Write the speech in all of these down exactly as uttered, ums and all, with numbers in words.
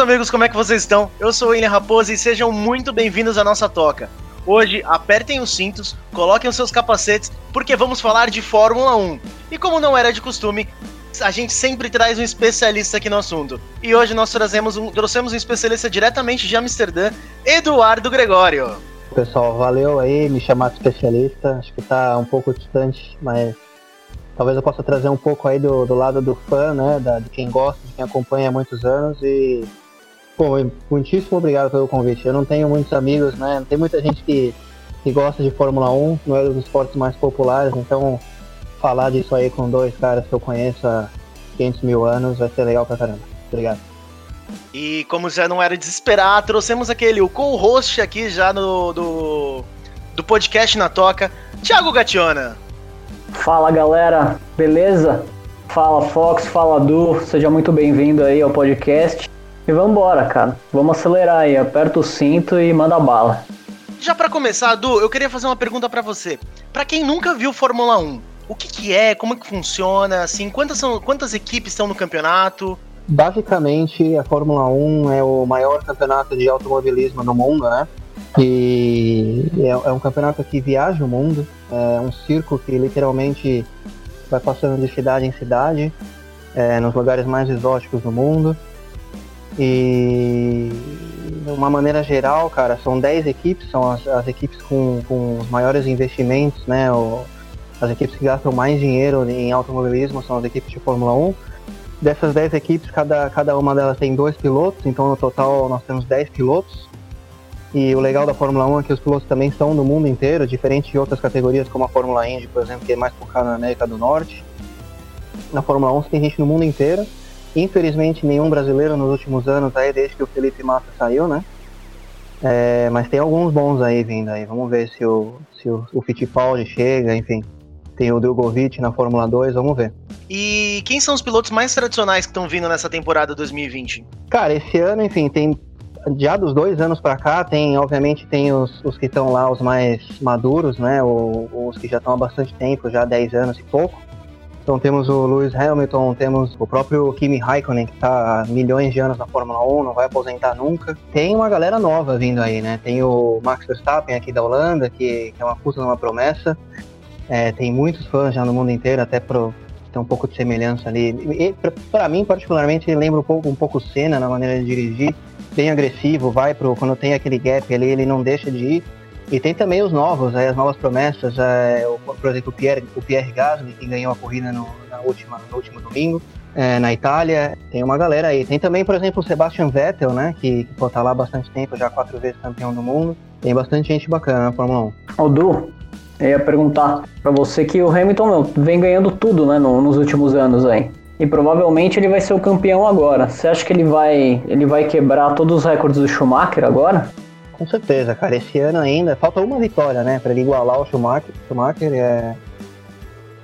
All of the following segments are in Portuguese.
meus amigos, como é que vocês estão? Eu sou o William Raposo e sejam muito bem-vindos à nossa toca. Hoje, apertem os cintos, coloquem os seus capacetes, porque vamos falar de Fórmula um. E como não era de costume, a gente sempre traz um especialista aqui no assunto. E hoje nós trazemos um, trouxemos um especialista diretamente de Amsterdã, Eduardo Gregório. Pessoal, valeu aí me chamar de especialista, acho que tá um pouco distante, mas... Talvez eu possa trazer um pouco aí do, do lado do fã, né, da, de quem gosta, de quem acompanha há muitos anos e, bom, muitíssimo obrigado pelo convite. Eu não tenho muitos amigos, né, não tem muita gente que, que gosta de Fórmula um, não é dos esportes mais populares, então falar disso aí com dois caras que eu conheço há quinhentos mil anos vai ser legal pra caramba. Obrigado. E como já não era de esperar, trouxemos aquele, o co-host aqui já no, do, do podcast na toca, Thiago Gattiona. Fala galera, beleza? Fala Fox, fala Du, seja muito bem-vindo aí ao podcast. E vambora, cara, vamos acelerar aí, aperta o cinto e manda bala. Já pra começar, Du, eu queria fazer uma pergunta pra você. Pra quem nunca viu Fórmula um, o que que é, como é que funciona, assim, quantas, são, quantas equipes estão no campeonato? Basicamente, a Fórmula um é o maior campeonato de automobilismo no mundo, né? E é um campeonato que viaja o mundo, é um circo que literalmente vai passando de cidade em cidade, é, nos lugares mais exóticos do mundo. E de uma maneira geral, cara, são dez equipes, são as, as equipes com, com os maiores investimentos, né? O, as equipes que gastam mais dinheiro em automobilismo são as equipes de Fórmula um. Dessas dez equipes, cada, cada uma delas tem dois pilotos, então no total nós temos dez pilotos. E o legal da Fórmula um é que os pilotos também são do mundo inteiro, diferente de outras categorias como a Fórmula Indy, por exemplo, que é mais focada na América do Norte. Na Fórmula um você tem gente no mundo inteiro. Infelizmente nenhum brasileiro nos últimos anos, aí, desde que o Felipe Massa saiu, né? É, mas tem alguns bons aí vindo aí. Vamos ver se o, se o, o Fittipaldi chega, enfim. Tem o Drogovic na Fórmula dois, vamos ver. E quem são os pilotos mais tradicionais que estão vindo nessa temporada dois mil e vinte? Cara, esse ano, enfim, tem... Já dos dois anos pra cá, tem, obviamente, tem os, os que estão lá, os mais maduros, né? O, os que já estão há bastante tempo, já dez anos e pouco. Então temos o Lewis Hamilton, temos o próprio Kimi Raikkonen, que tá há milhões de anos na Fórmula um, não vai aposentar nunca. Tem uma galera nova vindo aí, né? Tem o Max Verstappen aqui da Holanda, que, que é uma puta de uma promessa. É, tem muitos fãs já no mundo inteiro, até pro... Tem um pouco de semelhança ali. E, pra, pra mim, particularmente, ele lembra um pouco um pouco Senna na maneira de dirigir. Bem agressivo, vai pro... Quando tem aquele gap ali, ele não deixa de ir. E tem também os novos, aí, as novas promessas. É, o, por exemplo, o Pierre, o Pierre Gasly, que ganhou a corrida no, na última, no último domingo, é, na Itália. Tem uma galera aí. Tem também, por exemplo, o Sebastian Vettel, né? Que, que pô, tá lá há bastante tempo, já quatro vezes campeão do mundo. Tem bastante gente bacana na Fórmula um. Aldu, eu ia perguntar pra você que o Hamilton vem ganhando tudo, né, no, nos últimos anos aí. E provavelmente ele vai ser o campeão agora. Você acha que ele vai, ele vai quebrar todos os recordes do Schumacher agora? Com certeza, cara. Esse ano ainda falta uma vitória, né, pra ele igualar o Schumacher. O Schumacher é...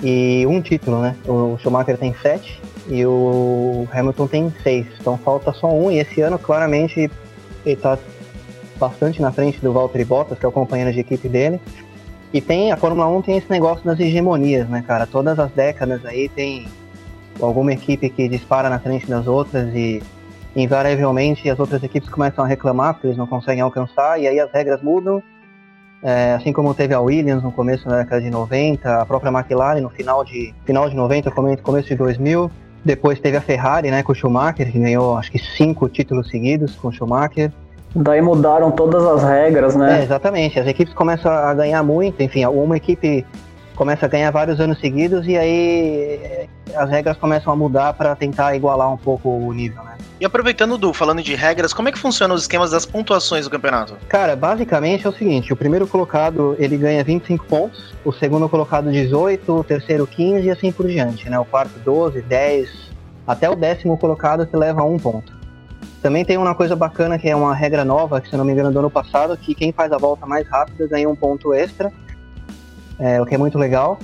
E um título, né? O Schumacher tem sete e o Hamilton tem seis. Então falta só um. E esse ano, claramente, ele tá bastante na frente do Valtteri Bottas, que é o companheiro de equipe dele. E tem, a Fórmula um tem esse negócio das hegemonias, né, cara? Todas as décadas aí tem alguma equipe que dispara na frente das outras e invariavelmente as outras equipes começam a reclamar porque eles não conseguem alcançar e aí as regras mudam. É, assim como teve a Williams no começo da década de noventa, a própria McLaren no final de, final de noventa, começo de dois mil. Depois teve a Ferrari, né, com o Schumacher, que ganhou acho que cinco títulos seguidos com o Schumacher. Daí mudaram todas as regras, né? É, exatamente, as equipes começam a ganhar muito, enfim, uma equipe começa a ganhar vários anos seguidos e aí as regras começam a mudar para tentar igualar um pouco o nível, né? E aproveitando, Du, falando de regras, como é que funcionam os esquemas das pontuações do campeonato? Cara, basicamente é o seguinte, o primeiro colocado ele ganha vinte e cinco pontos, o segundo colocado dezoito, o terceiro quinze e assim por diante, né? O quarto doze, dez, até o décimo colocado que leva a um ponto. Também tem uma coisa bacana que é uma regra nova, que se não me engano do ano passado, que quem faz a volta mais rápida ganha um ponto extra, é, o que é muito legal.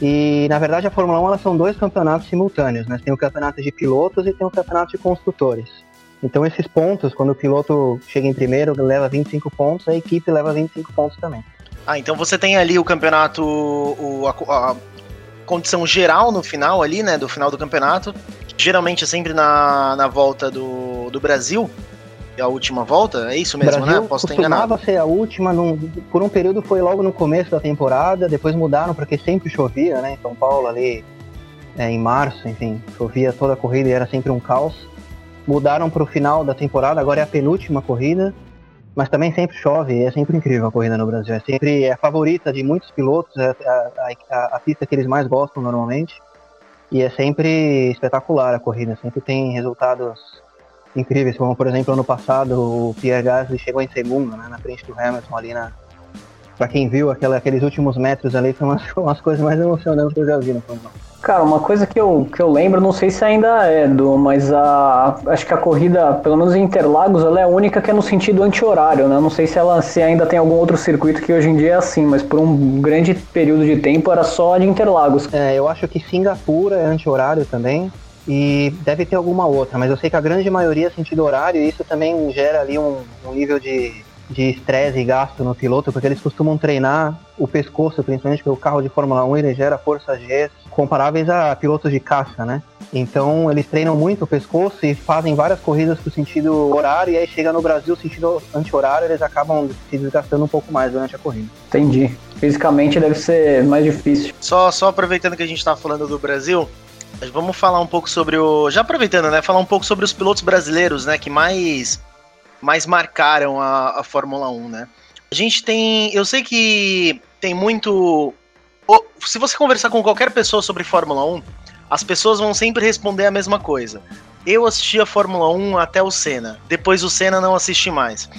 E na verdade a Fórmula um ela são dois campeonatos simultâneos, né? Tem o campeonato de pilotos e tem o campeonato de construtores. Então esses pontos, quando o piloto chega em primeiro, leva vinte e cinco pontos, a equipe leva vinte e cinco pontos também. Ah, então você tem ali o campeonato, o, a, a condição geral no final ali, né, do final do campeonato. Geralmente é sempre na, na volta do, do Brasil, a última volta? É isso mesmo, Brasil, né? Posso ter enganado. Costumava ser a última, num, por um período foi logo no começo da temporada, depois mudaram porque sempre chovia, né? Em São Paulo ali, é, em março, enfim, chovia toda a corrida e era sempre um caos. Mudaram para o final da temporada, agora é a penúltima corrida, mas também sempre chove e é sempre incrível a corrida no Brasil. É sempre é a favorita de muitos pilotos, é a, a, a pista que eles mais gostam normalmente. E é sempre espetacular a corrida, sempre tem resultados incríveis, como por exemplo ano passado o Pierre Gasly chegou em segundo, né, na frente do Hamilton ali na... Pra quem viu aquela, aqueles últimos metros ali, foi umas, umas coisas mais emocionantes que eu já vi no Fórmula um. Cara, uma coisa que eu, que eu lembro, não sei se ainda é, Edu, mas a, acho que a corrida, pelo menos em Interlagos, ela é a única que é no sentido anti-horário, né? Não sei se, ela, se ainda tem algum outro circuito que hoje em dia é assim, mas por um grande período de tempo era só de Interlagos. É, eu acho que Singapura é anti-horário também, e deve ter alguma outra, mas eu sei que a grande maioria é sentido horário, e isso também gera ali um, um nível de... de estresse e gasto no piloto, porque eles costumam treinar o pescoço, principalmente porque o carro de Fórmula um ele gera força G comparáveis a pilotos de caça, né? Então eles treinam muito o pescoço e fazem várias corridas pro sentido horário, e aí chega no Brasil, sentido anti-horário, eles acabam se desgastando um pouco mais durante a corrida. Entendi. Fisicamente deve ser mais difícil. Só, só aproveitando que a gente tá falando do Brasil, vamos falar um pouco sobre o... Já aproveitando, né? Falar um pouco sobre os pilotos brasileiros, né? Que mais... mais marcaram a, a Fórmula um, né? A gente tem... Eu sei que tem muito... Se você conversar com qualquer pessoa sobre Fórmula um, as pessoas vão sempre responder a mesma coisa. Eu assisti a Fórmula um até o Senna. Depois o Senna não assisti mais.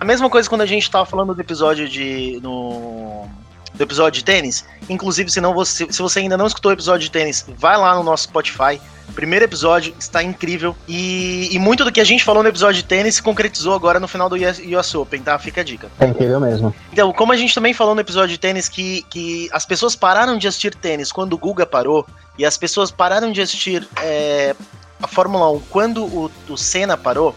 A mesma coisa quando a gente tava falando do episódio de... No, do episódio de tênis. Inclusive, se, não você, se você ainda não escutou o episódio de tênis, vai lá no nosso Spotify. Primeiro episódio, está incrível. E, e muito do que a gente falou no episódio de tênis se concretizou agora no final do U S Open, tá? Fica a dica. É incrível mesmo. Então, como a gente também falou no episódio de tênis que, que as pessoas pararam de assistir tênis quando o Guga parou, e as pessoas pararam de assistir é, a Fórmula um quando o, o Senna parou,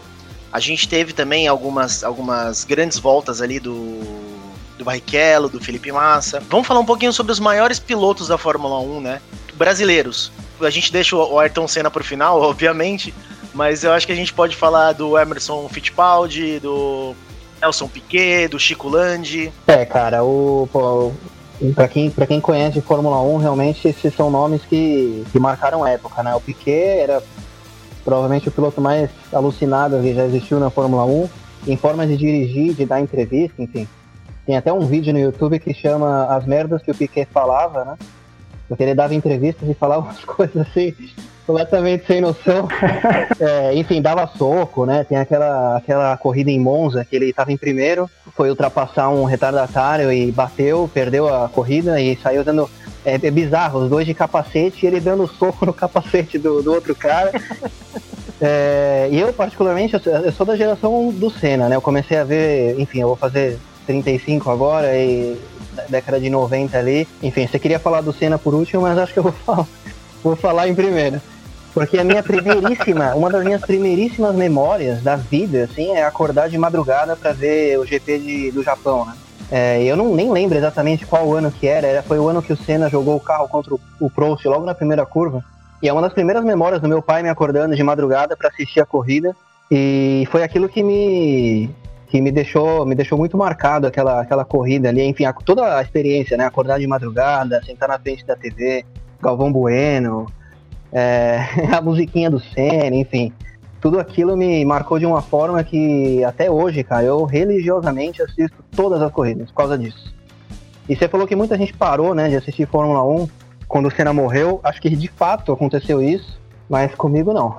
a gente teve também algumas, algumas grandes voltas ali do... do Barrichello, do Felipe Massa. Vamos falar um pouquinho sobre os maiores pilotos da Fórmula um, né? Brasileiros. A gente deixa o Ayrton Senna pro final, obviamente, mas eu acho que a gente pode falar do Emerson Fittipaldi, do Nelson Piquet, do Chico Landi. É, cara, o, pô, pra, quem, pra quem conhece Fórmula um, realmente esses são nomes que, que marcaram a época, né? O Piquet era provavelmente o piloto mais alucinado que já existiu na Fórmula um, em formas de dirigir, de dar entrevista, enfim. Tem até um vídeo no YouTube que chama As Merdas que o Piquet Falava, né? Porque ele dava entrevistas e falava umas coisas assim, completamente sem noção. É, enfim, dava soco, né? Tem aquela, aquela corrida em Monza que ele estava em primeiro, foi ultrapassar um retardatário e bateu, perdeu a corrida e saiu dando... É, é bizarro, os dois de capacete e ele dando soco no capacete do, do outro cara. É, e eu, particularmente, eu sou, eu sou da geração do Senna, né? Eu comecei a ver... Enfim, eu vou fazer... trinta e cinco agora e década de noventa ali. Enfim, você queria falar do Senna por último, mas acho que eu vou falar, vou falar em primeiro. Porque a minha primeiríssima, uma das minhas primeiríssimas memórias da vida, assim, é acordar de madrugada pra ver o G P de, do Japão, né? É, eu não, nem lembro exatamente qual ano que era, era, foi o ano que o Senna jogou o carro contra o, o Prost logo na primeira curva. E é uma das primeiras memórias do meu pai me acordando de madrugada pra assistir a corrida. E foi aquilo que me... que me deixou, me deixou muito marcado aquela, aquela corrida ali, enfim, a, toda a experiência, né, acordar de madrugada, sentar na frente da T V, Galvão Bueno, é, a musiquinha do Senna, enfim, tudo aquilo me marcou de uma forma que até hoje, cara, eu religiosamente assisto todas as corridas por causa disso. E você falou que muita gente parou, né, de assistir Fórmula um quando o Senna morreu, acho que de fato aconteceu isso. Mas comigo não.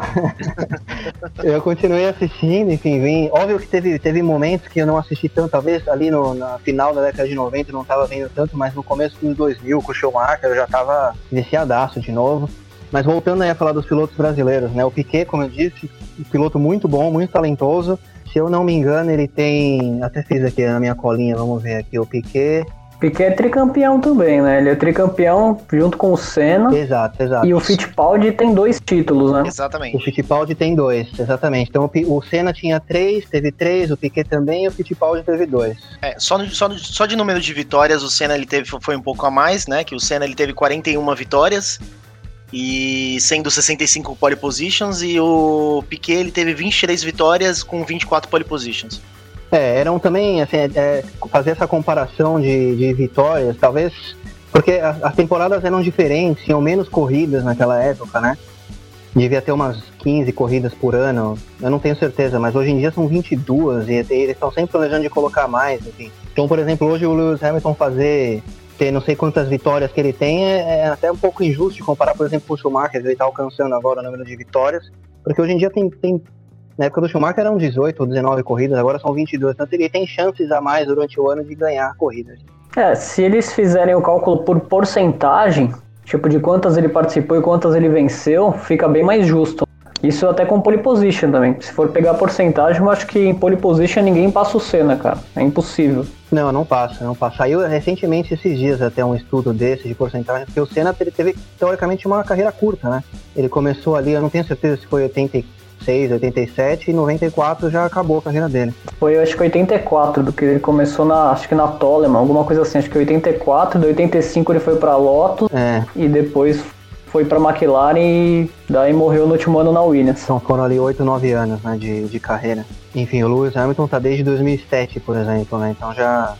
Eu continuei assistindo, enfim, vim. Óbvio que teve, teve momentos que eu não assisti tanto, talvez ali no, na final da década de noventa eu não estava vendo tanto, mas no começo dos dois mil com o Schumacher eu já estava viciadaço de novo. Mas voltando aí a falar dos pilotos brasileiros, né? O Piquet, como eu disse, um piloto muito bom, muito talentoso. Se eu não me engano, ele tem... Até fiz aqui na minha colinha, vamos ver aqui, o Piquet... Piquet é tricampeão também, né? Ele é tricampeão junto com o Senna. Exato, exato. E o Fittipaldi tem dois títulos, né? Exatamente. O Fittipaldi tem dois, exatamente. Então o Senna tinha três, teve três, o Piquet também e o Fittipaldi teve dois. É, só, no, só, no, só de número de vitórias o Senna ele teve, foi um pouco a mais, né? Que o Senna ele teve quarenta e uma vitórias E sendo sessenta e cinco pole positions, e o Piquet ele teve vinte e três vitórias com vinte e quatro pole positions. É, eram também, assim, é, fazer essa comparação de, de vitórias, talvez, porque as, as temporadas eram diferentes, tinham menos corridas naquela época, né? Devia ter umas quinze corridas por ano, eu não tenho certeza, mas hoje em dia são vinte e duas, e, e eles estão sempre planejando de colocar mais, enfim. Então, por exemplo, hoje o Lewis Hamilton fazer, ter não sei quantas vitórias que ele tem, é, é até um pouco injusto de comparar, por exemplo, com o Schumacher, ele está alcançando agora o número de vitórias, porque hoje em dia tem... tem na época do Schumacher eram dezoito ou dezenove corridas, agora são vinte e duas, então ele tem chances a mais durante o ano de ganhar corridas. É, se eles fizerem o cálculo por porcentagem, tipo de quantas ele participou e quantas ele venceu, fica bem mais justo. Isso até com pole position também. Se for pegar porcentagem, eu acho que em pole position ninguém passa o Senna, cara. É impossível. Não, não passa, não passa. Saiu recentemente esses dias até um estudo desse de porcentagem, porque o Senna teve, teoricamente, uma carreira curta, né? Ele começou ali, eu não tenho certeza se foi oitenta e seis, oitenta e sete e noventa e quatro já acabou a carreira dele. Foi, eu acho que oitenta e quatro, do que ele começou na, acho que na Toleman, alguma coisa assim, acho que oitenta e quatro, de oitenta e cinco ele foi pra Lotus é. E depois foi pra McLaren e daí morreu no último ano na Williams. Então foram ali oito, nove anos, né, de, de carreira. Enfim, o Lewis Hamilton tá desde dois mil e sete, por exemplo, né, então já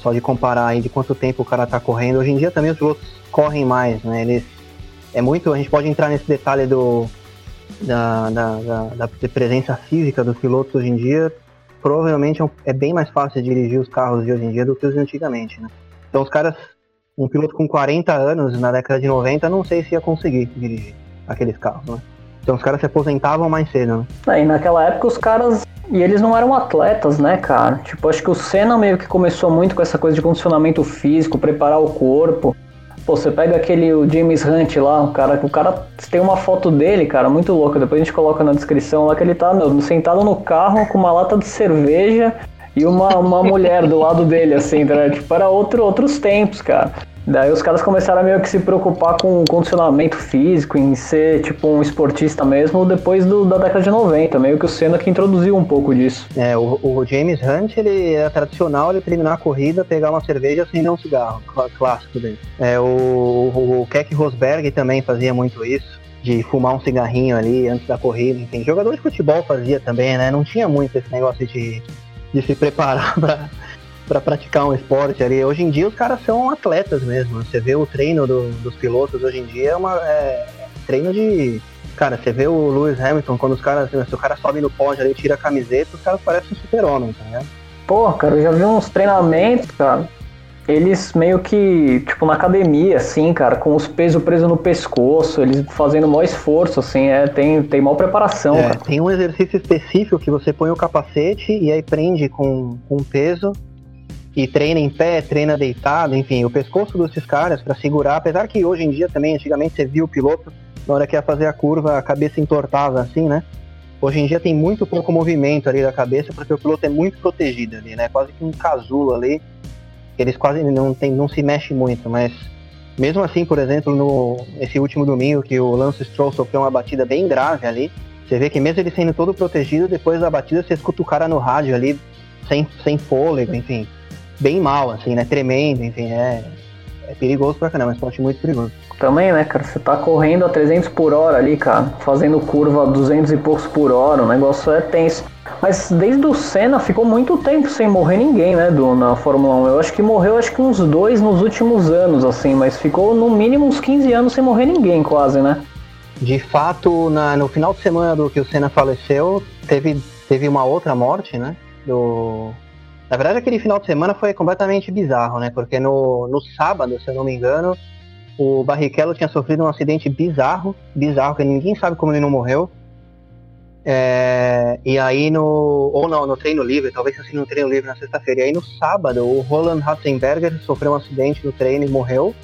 só de comparar aí de quanto tempo o cara tá correndo. Hoje em dia também os pilotos correm mais, né, eles, é muito, a gente pode entrar nesse detalhe do Da, da, da, da presença física dos pilotos hoje em dia, provavelmente é, um, é bem mais fácil dirigir os carros de hoje em dia do que os de antigamente, né? Então os caras, um piloto com quarenta anos na década de noventa, não sei se ia conseguir dirigir aqueles carros, né? Então os caras se aposentavam mais cedo, né? É, e naquela época os caras, e eles não eram atletas, né, cara? Tipo, acho que o Senna meio que começou muito com essa coisa de condicionamento físico, preparar o corpo. Pô, você pega aquele o James Hunt lá, o cara, o cara tem uma foto dele, cara, muito louca. Depois a gente coloca na descrição lá que ele tá, meu, sentado no carro com uma lata de cerveja e uma, uma mulher do lado dele, assim, né? Tipo, era outro, outros tempos, cara. Daí os caras começaram a meio que se preocupar com o condicionamento físico, em ser, tipo, um esportista mesmo, depois do, da década de noventa, meio que o Senna que introduziu um pouco disso. É, o, o James Hunt, ele era tradicional, ele terminar a corrida, pegar uma cerveja e acender um cigarro, clássico dele. É, o, o, o Keck Rosberg também fazia muito isso, de fumar um cigarrinho ali antes da corrida, enfim. Jogador de futebol fazia também, né, não tinha muito esse negócio de, de se preparar pra... para praticar um esporte ali. Hoje em dia os caras são atletas mesmo. Você vê o treino do, dos pilotos hoje em dia é uma é, treino de... Cara, você vê o Lewis Hamilton, quando os caras... Se o cara sobe no pódio ali e tira a camiseta, os caras parecem um super-homem, tá ligado? Pô, cara, eu já vi uns treinamentos, cara. Eles meio que, tipo, na academia, assim, cara, com os pesos presos no pescoço, eles fazendo o maior esforço, assim, é, tem, tem maior preparação, é, cara. Tem um exercício específico que você põe o capacete e aí prende com, com peso... E treina em pé, treina deitado, enfim, o pescoço desses caras para segurar, apesar que hoje em dia também, antigamente você viu o piloto, na hora que ia fazer a curva, a cabeça entortava assim, né? Hoje em dia tem muito pouco movimento ali da cabeça, porque o piloto é muito protegido ali, né? Quase que um casulo ali, eles quase não, tem, não se mexem muito, mas mesmo assim, por exemplo, no, esse último domingo que o Lance Stroll sofreu uma batida bem grave ali, você vê que mesmo ele sendo todo protegido, depois da batida você escuta o cara no rádio ali, sem, sem fôlego, enfim... bem mal, assim, né, tremendo, enfim, é, é perigoso pra caramba, é um esporte muito perigoso. Também, né, cara, você tá correndo a trezentos por hora ali, cara, fazendo curva a duzentos e poucos por hora, o negócio é tenso. Mas desde o Senna ficou muito tempo sem morrer ninguém, né, do, na Fórmula um, eu acho que morreu acho que uns dois nos últimos anos, assim, mas ficou no mínimo uns quinze anos sem morrer ninguém, quase, né. De fato, na, no final de semana do que o Senna faleceu, teve, teve uma outra morte, né, do... Na verdade, aquele final de semana foi completamente bizarro, né? Porque no, no sábado, se eu não me engano, o Barrichello tinha sofrido um acidente bizarro, bizarro, que ninguém sabe como ele não morreu. É, e aí no... Ou não, no treino livre, talvez assim no treino livre na sexta-feira. E aí no sábado, o Roland Ratzenberger sofreu um acidente no treino e morreu.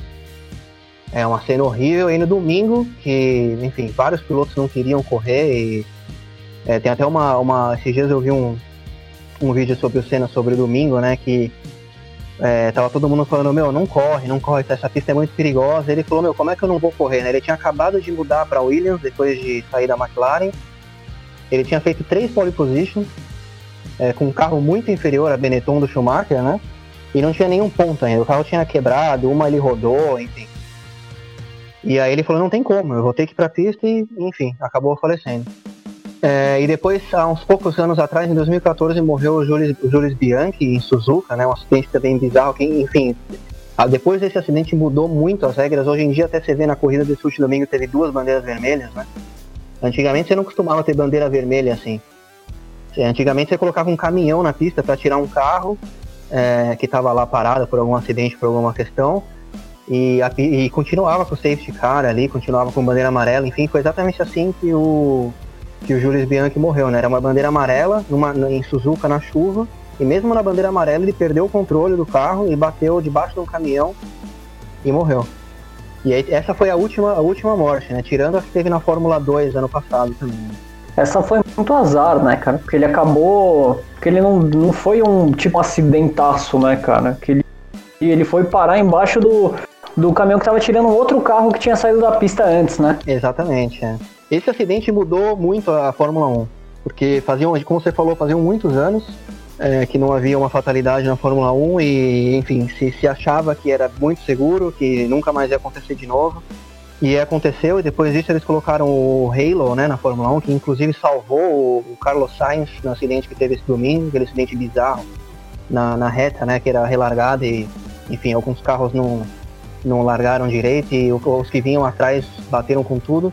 É uma cena horrível. E aí no domingo, que, enfim, vários pilotos não queriam correr e... É, tem até uma, uma... Esses dias eu vi um... um vídeo sobre o Senna, sobre o domingo, né, que é, tava todo mundo falando, meu, não corre, não corre, essa pista é muito perigosa. Ele falou, meu, como é que eu não vou correr, né? Ele tinha acabado de mudar pra Williams, depois de sair da McLaren. Ele tinha feito três pole positions, é, com um carro muito inferior a Benetton do Schumacher, né, e não tinha nenhum ponto ainda, o carro tinha quebrado, uma ele rodou, enfim. E aí ele falou, não tem como, eu vou ter que ir pra pista e, enfim, acabou falecendo. É, e depois, há uns poucos anos atrás, em dois mil e quatorze, morreu o Jules, o Jules Bianchi em Suzuka, né, um acidente também bizarro, que, enfim, depois desse acidente mudou muito as regras. Hoje em dia até você vê na corrida desse último domingo teve duas bandeiras vermelhas, né. Antigamente você não costumava ter bandeira vermelha assim. Antigamente você colocava um caminhão na pista para tirar um carro é, que estava lá parado por algum acidente, por alguma questão. E, a, e continuava com o safety car ali, continuava com bandeira amarela, enfim, foi exatamente assim que o, que o Jules Bianchi morreu, né? Era uma bandeira amarela numa, em Suzuka, na chuva, e mesmo na bandeira amarela ele perdeu o controle do carro e bateu debaixo de um caminhão e morreu. E aí, essa foi a última, a última morte, né? Tirando a que teve na Fórmula dois ano passado também. Essa foi muito azar, né, cara? Porque ele acabou... Porque ele não, não foi um tipo um acidentaço, né, cara? Que ele, ele foi parar embaixo do... do caminhão que estava tirando um outro carro que tinha saído da pista antes, né? Exatamente, é. Esse acidente mudou muito a Fórmula um, porque faziam, como você falou, faziam muitos anos é, que não havia uma fatalidade na Fórmula um e, enfim, se, se achava que era muito seguro, que nunca mais ia acontecer de novo. E aconteceu, e depois disso eles colocaram o Halo, né, na Fórmula um, que inclusive salvou o Carlos Sainz no acidente que teve esse domingo, aquele acidente bizarro na, na reta, né, que era relargada e, enfim, alguns carros não... não largaram direito e os que vinham atrás bateram com tudo.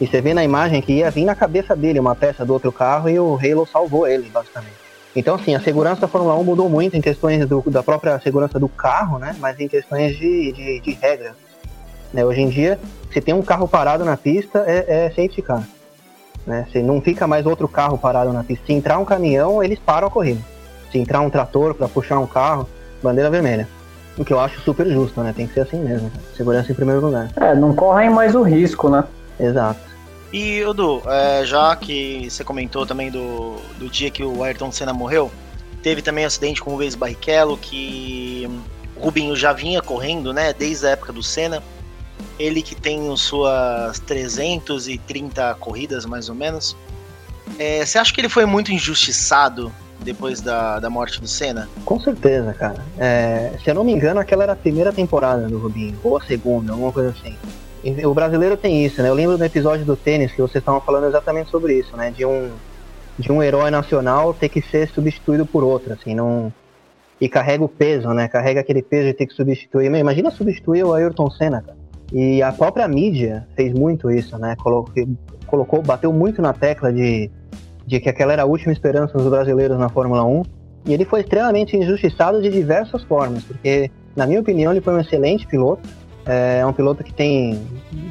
E você vê na imagem que ia vir na cabeça dele uma peça do outro carro e o Halo salvou ele, basicamente. Então, assim, a segurança da Fórmula um mudou muito em questões do, da própria segurança do carro, né? Mas em questões de, de, de regras. Né? Hoje em dia, se tem um carro parado na pista, é, é safety car. Né? Se não fica mais outro carro parado na pista. Se entrar um caminhão, eles param a corrida. Se entrar um trator para puxar um carro, bandeira vermelha. O que eu acho super justo, né? Tem que ser assim mesmo. Segurança em primeiro lugar. É, não correm mais o risco, né? Exato. E, Edu, é, já que você comentou também do, do dia que o Ayrton Senna morreu, teve também um acidente com o Lewis Barrichello, que o Rubinho já vinha correndo, né? Desde a época do Senna. Ele que tem suas trezentas e trinta corridas, mais ou menos. É, você acha que ele foi muito injustiçado depois da, da morte do Senna? Com certeza, cara. É, se eu não me engano, aquela era a primeira temporada do Rubinho, ou a segunda, alguma coisa assim. E o brasileiro tem isso, né? Eu lembro do episódio do tênis que vocês estavam falando exatamente sobre isso, né? De um, de um herói nacional ter que ser substituído por outro, assim, não... E carrega o peso, né? Carrega aquele peso de ter que substituir. Mas imagina substituir o Ayrton Senna, cara. E a própria mídia fez muito isso, né? Colocou, colocou bateu muito na tecla de... de que aquela era a última esperança dos brasileiros na Fórmula um, e ele foi extremamente injustiçado de diversas formas, porque, na minha opinião, ele foi um excelente piloto, é um piloto que tem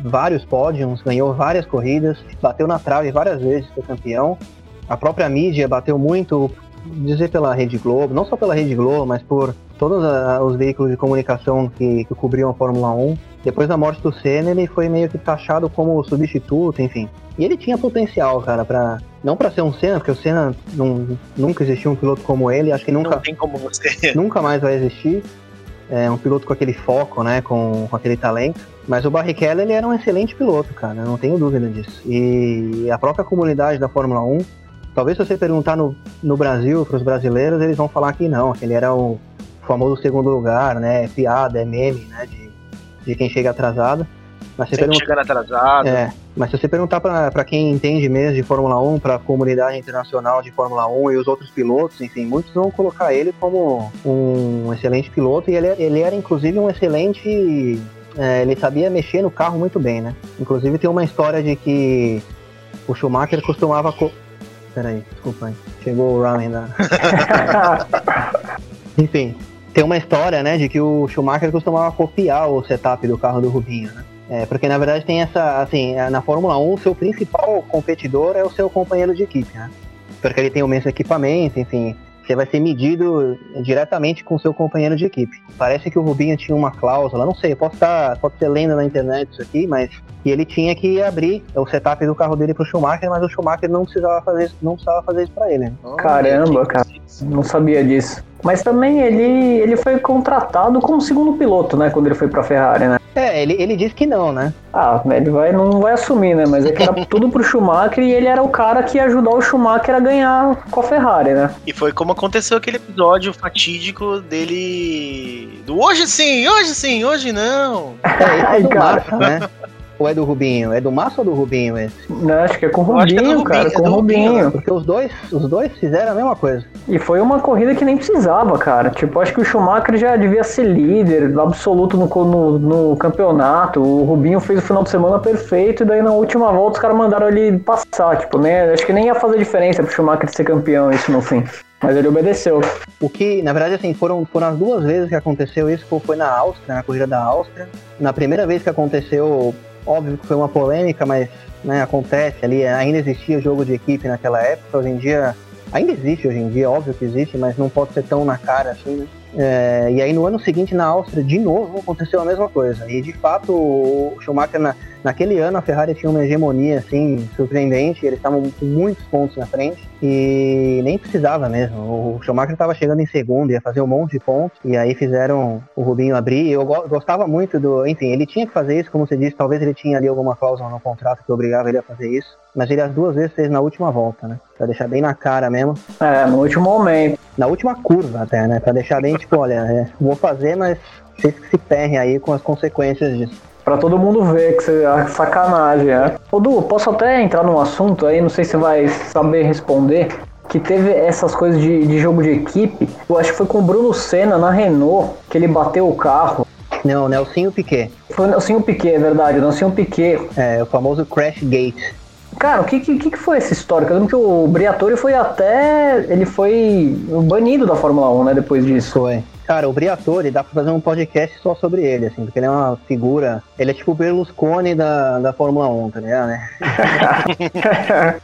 vários pódios, ganhou várias corridas, bateu na trave várias vezes, foi campeão. A própria mídia bateu muito, dizer pela Rede Globo, não só pela Rede Globo, mas por todos os veículos de comunicação que, que cobriam a Fórmula um. Depois da morte do Senna, ele foi meio que taxado como substituto, enfim. E ele tinha potencial, cara, pra... Não pra ser um Senna, porque o Senna não, nunca existiu um piloto como ele. Acho que nunca... Não tem como você. Nunca mais vai existir. É um piloto com aquele foco, né? Com, com aquele talento. Mas o Barrichello, ele era um excelente piloto, cara. Eu não tenho dúvida disso. E a própria comunidade da Fórmula um... Talvez se você perguntar no, no Brasil, pros brasileiros, eles vão falar que não. Que ele era o famoso segundo lugar, né? É piada, é meme, né? De, de quem chega atrasado. Mas se pergunta... chegando atrasado. É, mas se você perguntar para quem entende mesmo de Fórmula um, para a comunidade internacional de Fórmula um e os outros pilotos, enfim, muitos vão colocar ele como um excelente piloto, e ele, ele era inclusive um excelente... É, ele sabia mexer no carro muito bem, né? Inclusive tem uma história de que o Schumacher costumava... Co... Peraí, desculpa aí, chegou o ramen da... Enfim, tem uma história, né, de que o Schumacher costumava copiar o setup do carro do Rubinho, né? É, porque na verdade tem essa, assim, na Fórmula um o seu principal competidor é o seu companheiro de equipe, né? Porque ele tem o mesmo equipamento, enfim, você vai ser medido diretamente com o seu companheiro de equipe. Parece que o Rubinho tinha uma cláusula, não sei, pode estar, pode ser lendo na internet isso aqui, mas e ele tinha que abrir o setup do carro dele pro Schumacher, mas o Schumacher não precisava fazer isso, não precisava fazer isso pra ele. Né? Caramba, cara, não sabia disso. Mas também ele, ele foi contratado como segundo piloto, né? Quando ele foi pra Ferrari, né? É, ele, ele disse que não, né? Ah, ele vai, não vai assumir, né? Mas é que era tudo pro Schumacher e ele era o cara que ia ajudar o Schumacher a ganhar com a Ferrari, né? E foi como aconteceu aquele episódio fatídico dele... do hoje sim, hoje sim, hoje não! É, isso é do Marco, né? Ou é do Rubinho? É do Massa ou do Rubinho esse? Não, acho que é com o Rubinho, é cara. Rubinho, com é o Rubinho. Rubinho. Porque os dois, os dois fizeram a mesma coisa. E foi uma corrida que nem precisava, cara. Tipo, acho que o Schumacher já devia ser líder absoluto no, no, no campeonato. O Rubinho fez o final de semana perfeito. E daí na última volta os caras mandaram ele passar. Tipo, né? Acho que nem ia fazer diferença pro Schumacher ser campeão isso no fim. Mas ele obedeceu. O que, na verdade, assim, foram, foram as duas vezes que aconteceu isso. Foi na Áustria, na corrida da Áustria. Na primeira vez que aconteceu, óbvio que foi uma polêmica, mas né, acontece ali. Ainda existia jogo de equipe naquela época. Hoje em dia, ainda existe hoje em dia, óbvio que existe, mas não pode ser tão na cara assim, né? É, e aí no ano seguinte, na Áustria, de novo, aconteceu a mesma coisa. E de fato, o Schumacher, na, naquele ano, a Ferrari tinha uma hegemonia assim, surpreendente. Eles estavam com muitos pontos na frente e nem precisava mesmo. O Schumacher estava chegando em segundo, ia fazer um monte de pontos. E aí fizeram o Rubinho abrir. Eu go- gostava muito do... Enfim, ele tinha que fazer isso, como você disse. Talvez ele tinha ali alguma cláusula no contrato que obrigava ele a fazer isso. Mas ele as duas vezes fez na última volta, né? Pra deixar bem na cara mesmo. É, no último momento. Na última curva até, né? Pra deixar bem... Tipo, olha, é, vou fazer, mas vocês que se ferrem aí com as consequências disso. Pra todo mundo ver que você, a sacanagem, né? Ô Du, posso até entrar num assunto aí, não sei se você vai saber responder, que teve essas coisas de, de jogo de equipe. Eu acho que foi com o Bruno Senna na Renault, que ele bateu o carro. Não, Nelsinho Piquet. Foi o Nelsinho Piquet, é verdade, o Nelsinho Piquet. É, o famoso Crash Gate. Cara, o que, que, que foi essa história? Eu lembro que o Briatore foi até... Ele foi banido da Fórmula um, né? Depois disso. Foi. Cara, o Briatore, dá pra fazer um podcast só sobre ele, assim. Porque ele é uma figura... Ele é tipo o Berlusconi da, da Fórmula um, tá ligado, né?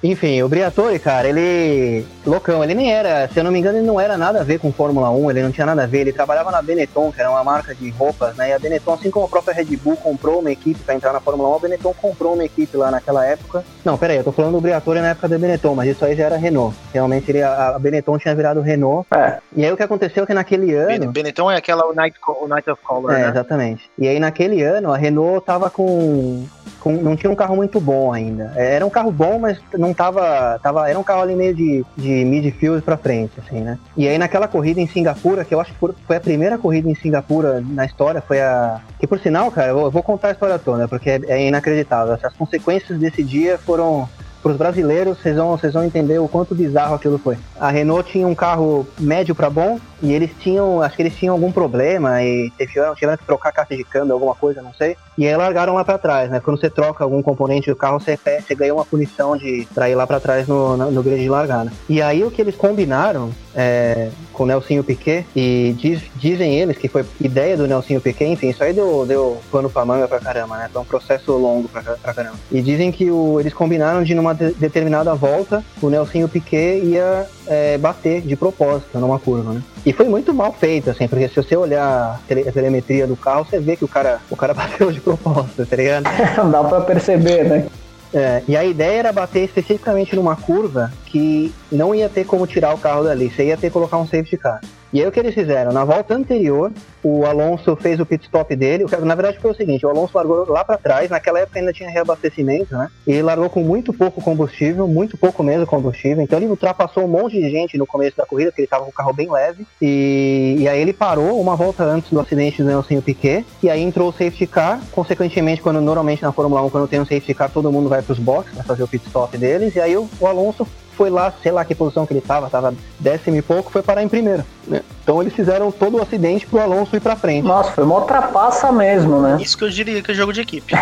Enfim, o Briatore, cara, ele... Loucão, ele nem era... Se eu não me engano, ele não era nada a ver com Fórmula um. Ele não tinha nada a ver. Ele trabalhava na Benetton, que era uma marca de roupas, né? E a Benetton, assim como a própria Red Bull comprou uma equipe pra entrar na Fórmula um, a Benetton comprou uma equipe lá naquela época. Não, peraí, eu tô falando do Briatore na época da Benetton, mas isso aí já era Renault. Realmente, ele, a, a Benetton tinha virado Renault. É. E aí, o que aconteceu é que naquele ano... Benetton é aquela o Night, o Night of Color, é, né? Exatamente. E aí naquele ano a Renault tava com, com... Não tinha um carro muito bom ainda. Era um carro bom, mas não tava... tava era um carro ali meio de, de midfield pra frente, assim, né? E aí naquela corrida em Singapura, que eu acho que foi a primeira corrida em Singapura na história, foi a... Que por sinal, cara, eu vou contar a história toda, porque é, é inacreditável. As consequências desse dia foram... Para os brasileiros, vocês vão, vocês vão entender o quanto bizarro aquilo foi. A Renault tinha um carro médio para bom e eles tinham, acho que eles tinham algum problema e tiveram, tiveram que trocar a caixa de câmbio, alguma coisa, não sei. E aí largaram lá para trás, né? Quando você troca algum componente do carro, você, você ganha uma punição de, pra ir lá para trás no, no, no grid de largada. E aí o que eles combinaram é, com o Nelsinho Piquet, e diz, dizem eles que foi ideia do Nelsinho Piquet, enfim, isso aí deu, deu pano pra manga pra caramba, né? Foi um processo longo pra, pra caramba. E dizem que o, eles combinaram de, numa de, determinada volta, o Nelsinho Piquet ia é, bater de propósito numa curva, né? E foi muito mal feito, assim, porque se você olhar a telemetria do carro, você vê que o cara, o cara bateu de propósito, tá ligado? Dá pra perceber, né? É, e a ideia era bater especificamente numa curva que não ia ter como tirar o carro dali, você ia ter que colocar um safety car. E aí o que eles fizeram? Na volta anterior, o Alonso fez o pit stop dele. Na verdade foi o seguinte, o Alonso largou lá pra trás, naquela época ainda tinha reabastecimento, né? E ele largou com muito pouco combustível, muito pouco mesmo combustível. Então ele ultrapassou um monte de gente no começo da corrida, porque ele tava com o carro bem leve. E, e aí ele parou uma volta antes do acidente do Nelsinho Piquet. E aí entrou o safety car. Consequentemente, quando normalmente na Fórmula um, quando tem um safety car, todo mundo vai pros boxes pra fazer o pit stop deles. E aí o, o Alonso... foi lá, sei lá que posição que ele tava, tava décimo e pouco, foi parar em primeiro, né? Então eles fizeram todo o acidente pro Alonso ir pra frente. Nossa, foi uma trapaça mesmo, né? Isso que eu diria que é jogo de equipe.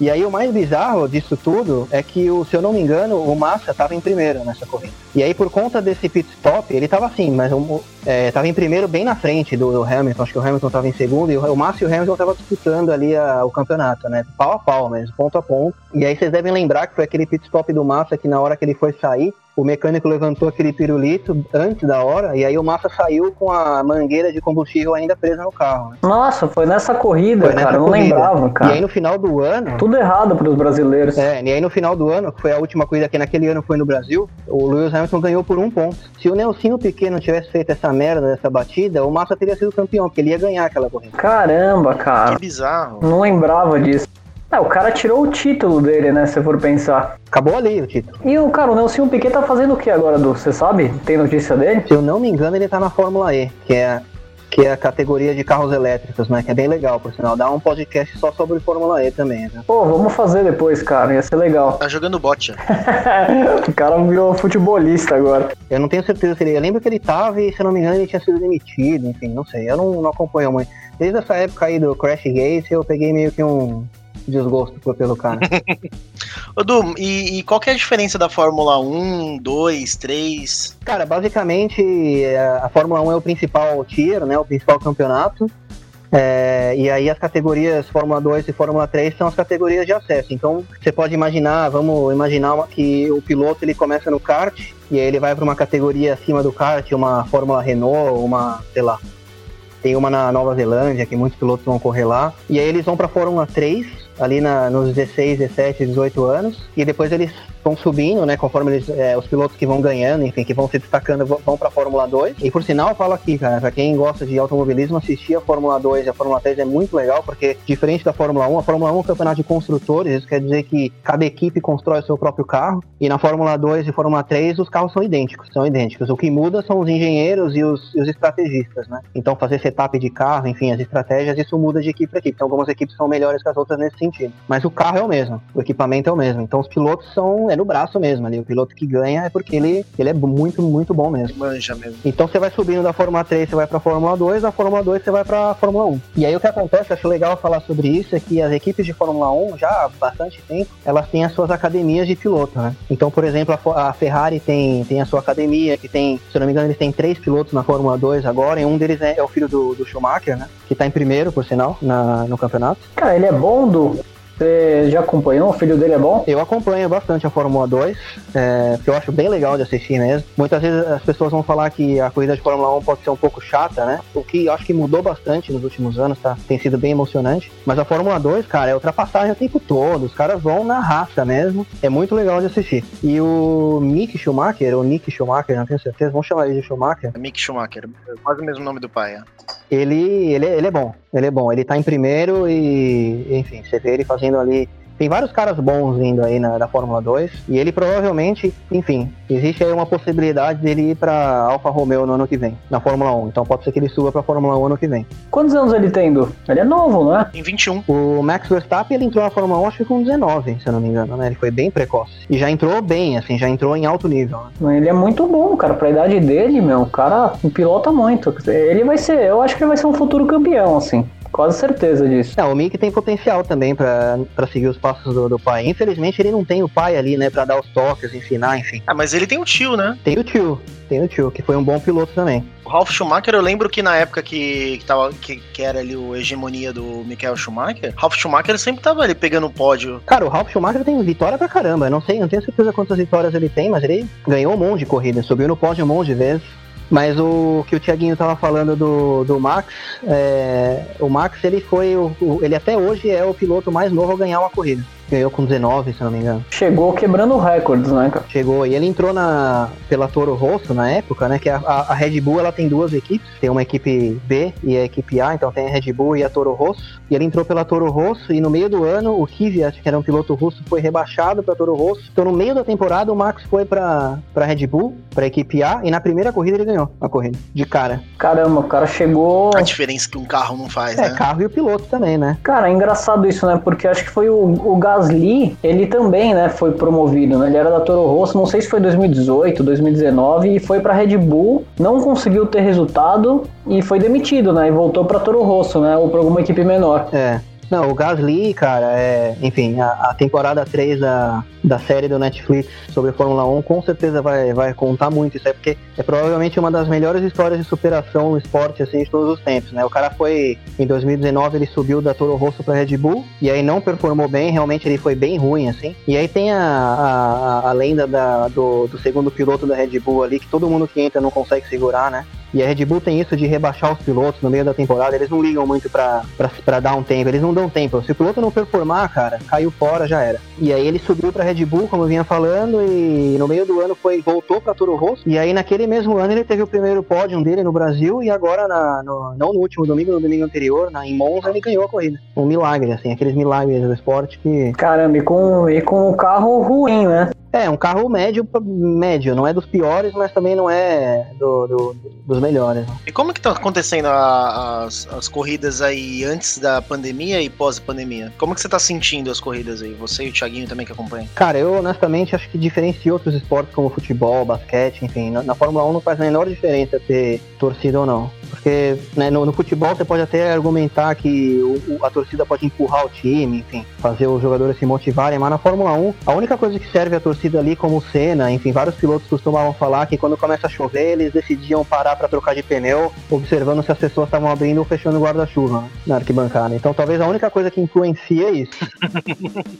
E aí o mais bizarro disso tudo é que, o, se eu não me engano, o Massa tava em primeiro nessa corrida. E aí por conta desse pit stop, ele tava assim, mas é, tava em primeiro bem na frente do, do Hamilton, acho que o Hamilton tava em segundo, e o, o Massa e o Hamilton tava disputando ali a, o campeonato, né? Pau a pau mesmo, ponto a ponto. E aí vocês devem lembrar que foi aquele pit stop do Massa que na hora que ele foi sair, o mecânico levantou aquele pirulito antes da hora e aí o Massa saiu com a mangueira de combustível ainda presa no carro, né? Nossa, foi nessa corrida, foi nessa cara, corrida. Não lembrava, cara. E aí no final do ano... Tudo errado para os brasileiros. É, e aí no final do ano, que foi a última corrida que naquele ano foi no Brasil, o Lewis Hamilton ganhou por um ponto. Se o Nelsinho Piquet não tivesse feito essa merda, essa batida, o Massa teria sido campeão, porque ele ia ganhar aquela corrida. Caramba, cara. Que bizarro. Não lembrava disso. É, o cara tirou o título dele, né, se for pensar. Acabou ali o título. E o cara, o Nelsinho Piquet tá fazendo o que agora, Du? Você sabe? Tem notícia dele? Se eu não me engano, ele tá na Fórmula E, que é que é a categoria de carros elétricos, né? Que é bem legal, por sinal. Dá um podcast só sobre Fórmula E também, né? Pô, vamos fazer depois, cara. Ia ser legal. Tá jogando bote. O cara virou futebolista agora. Eu não tenho certeza se ele... Eu lembro que ele tava e, se não me engano, ele tinha sido demitido. Enfim, não sei. Eu não, não acompanho muito. Desde essa época aí do Crash Gate, eu peguei meio que um... desgosto pelo cara. Du, e, e qual que é a diferença da Fórmula um, dois, três? Cara, basicamente a Fórmula um é o principal tier, né, o principal campeonato, é, e aí as categorias Fórmula dois e Fórmula três são as categorias de acesso. Então você pode imaginar, vamos imaginar que o piloto ele começa no kart e aí ele vai para uma categoria acima do kart, uma Fórmula Renault, uma, sei lá, tem uma na Nova Zelândia, que muitos pilotos vão correr lá. E aí eles vão para a Fórmula três, ali na, nos dezesseis, dezessete, dezoito anos. E depois eles vão subindo, né? Conforme eles, é, os pilotos que vão ganhando, enfim, que vão se destacando, vão para a Fórmula dois. E por sinal, eu falo aqui, cara, para quem gosta de automobilismo, assistir a Fórmula dois e a Fórmula três é muito legal, porque diferente da Fórmula um, a Fórmula um é um campeonato de construtores, isso quer dizer que cada equipe constrói o seu próprio carro. E na Fórmula dois e Fórmula três, os carros são idênticos, são idênticos. O que muda são os engenheiros e os, e os estrategistas, né? Então, fazer setup de carro, enfim, as estratégias, isso muda de equipe para equipe. Então, algumas equipes são melhores que as outras nesse sentido. Mas o carro é o mesmo, o equipamento é o mesmo. Então, os pilotos são... é no braço mesmo ali. O piloto que ganha é porque ele, ele é muito, muito bom mesmo. Manja mesmo. Então você vai subindo da Fórmula três, você vai pra Fórmula dois, da Fórmula dois você vai pra Fórmula um. E aí o que acontece, acho legal falar sobre isso, é que as equipes de Fórmula um, já há bastante tempo, elas têm as suas academias de piloto, né? Então, por exemplo, a, a Ferrari tem, tem a sua academia, que tem, se não me engano, eles têm três pilotos na Fórmula dois agora, e um deles é, é o filho do, do Schumacher, né? Que tá em primeiro, por sinal, na, no campeonato. Cara, ele é bom do... Você já acompanhou? O filho dele é bom? Eu acompanho bastante a Fórmula dois, é, que eu acho bem legal de assistir mesmo. Muitas vezes as pessoas vão falar que a corrida de Fórmula um pode ser um pouco chata, né? O que eu acho que mudou bastante nos últimos anos, tá? Tem sido bem emocionante. Mas a Fórmula dois, cara, é ultrapassagem o tempo todo. Os caras vão na raça mesmo. É muito legal de assistir. E o Mick Schumacher, ou Nick Schumacher, não tenho certeza, vamos chamar ele de Schumacher. É Mick Schumacher, quase o mesmo nome do pai, é. Ele, ele, ele é bom, ele é bom, ele tá em primeiro e, enfim, você vê ele fazendo ali, tem vários caras bons vindo aí na, na Fórmula dois, e ele provavelmente, enfim, existe aí uma possibilidade dele ir pra Alfa Romeo no ano que vem, na Fórmula um, então pode ser que ele suba pra Fórmula um ano que vem. Quantos anos ele tem, Du? Ele é novo, não é? Em vinte e um. O Max Verstappen, ele entrou na Fórmula um, acho que com dezenove, se eu não me engano, né, ele foi bem precoce, e já entrou bem, assim, já entrou em alto nível, né? Ele é muito bom, cara, pra idade dele, meu, o cara pilota muito. Ele vai ser, eu acho que ele vai ser um futuro campeão, assim, quase certeza disso. É, o Mick tem potencial também pra, pra seguir os passos do, do pai. Infelizmente ele não tem o pai ali, né, pra dar os toques, ensinar, enfim. Ah, mas ele tem o tio, né? Tem o tio, tem o tio, que foi um bom piloto também. O Ralf Schumacher, eu lembro que na época que, que, tava, que, que era ali a hegemonia do Michael Schumacher, Ralf Schumacher sempre tava ali pegando o pódio. Cara, o Ralf Schumacher tem vitória pra caramba, eu não sei, não tenho certeza quantas vitórias ele tem, mas ele ganhou um monte de corrida, subiu no pódio um monte de vezes. Mas o que o Thiaguinho tava falando do, do Max, é, o Max, ele foi, o, o, ele até hoje é o piloto mais novo a ganhar uma corrida. Ganhou com dezenove, se não me engano. Chegou quebrando recordes, né, cara? Chegou, e ele entrou na, pela Toro Rosso na época, né, que a, a Red Bull, ela tem duas equipes, tem uma equipe B e a equipe A, então tem a Red Bull e a Toro Rosso, e ele entrou pela Toro Rosso, e no meio do ano, o Kvyat, que era um piloto russo, foi rebaixado pra Toro Rosso, então no meio da temporada o Max foi pra, pra Red Bull, pra equipe A, e na primeira corrida ele ganhou a corrida, de cara. Caramba, o cara chegou... A diferença que um carro não faz, é, né? É, carro e o piloto também, né? Cara, é engraçado isso, né, porque acho que foi o, o Gasly Gasly, ele também, né, foi promovido, né? Ele era da Toro Rosso, não sei se foi dois mil e dezoito, dois mil e dezenove, e foi pra Red Bull, não conseguiu ter resultado e foi demitido, né, e voltou pra Toro Rosso, né, ou pra alguma equipe menor. É. Não, o Gasly, cara, é, enfim, a, a temporada três da, da série do Netflix sobre a Fórmula um com certeza vai, vai contar muito isso aí, porque é provavelmente uma das melhores histórias de superação no esporte, assim, de todos os tempos, né? O cara foi, em dois mil e dezenove, ele subiu da Toro Rosso pra Red Bull, e aí não performou bem, realmente ele foi bem ruim, assim. E aí tem a, a, a lenda da, do, do segundo piloto da Red Bull ali, que todo mundo que entra não consegue segurar, né? E a Red Bull tem isso de rebaixar os pilotos no meio da temporada, eles não ligam muito pra, pra, pra dar um tempo, eles não dão tempo. Se o piloto não performar, cara, caiu fora, já era. E aí ele subiu pra Red Bull, como eu vinha falando, e no meio do ano foi, voltou pra Toro Rosso, e aí naquele mesmo ano ele teve o primeiro pódio dele no Brasil, e agora, na, no, não no último domingo, no domingo anterior, na, em Monza, ele ganhou a corrida. Um milagre, assim, aqueles milagres do esporte que... Caramba, e com, e com o carro ruim, né? É, um carro médio, médio, não é dos piores, mas também não é do, do, dos melhores. E como é que estão acontecendo a, as, as corridas aí antes da pandemia e pós-pandemia? Como é que você está sentindo as corridas aí? Você e o Thiaguinho também que acompanham? Cara, eu honestamente acho que diferente de outros esportes como futebol, basquete, enfim, na, na Fórmula um não faz a menor diferença ter torcida ou não. Porque né, no, no futebol você pode até argumentar que o, o, a torcida pode empurrar o time, enfim, fazer os jogadores se motivarem, mas na Fórmula um a única coisa que serve a torcida ali como o Senna, enfim, vários pilotos costumavam falar que quando começa a chover eles decidiam parar para trocar de pneu, observando se as pessoas estavam abrindo ou fechando o guarda-chuva na arquibancada. Então talvez a única coisa que influencia é isso.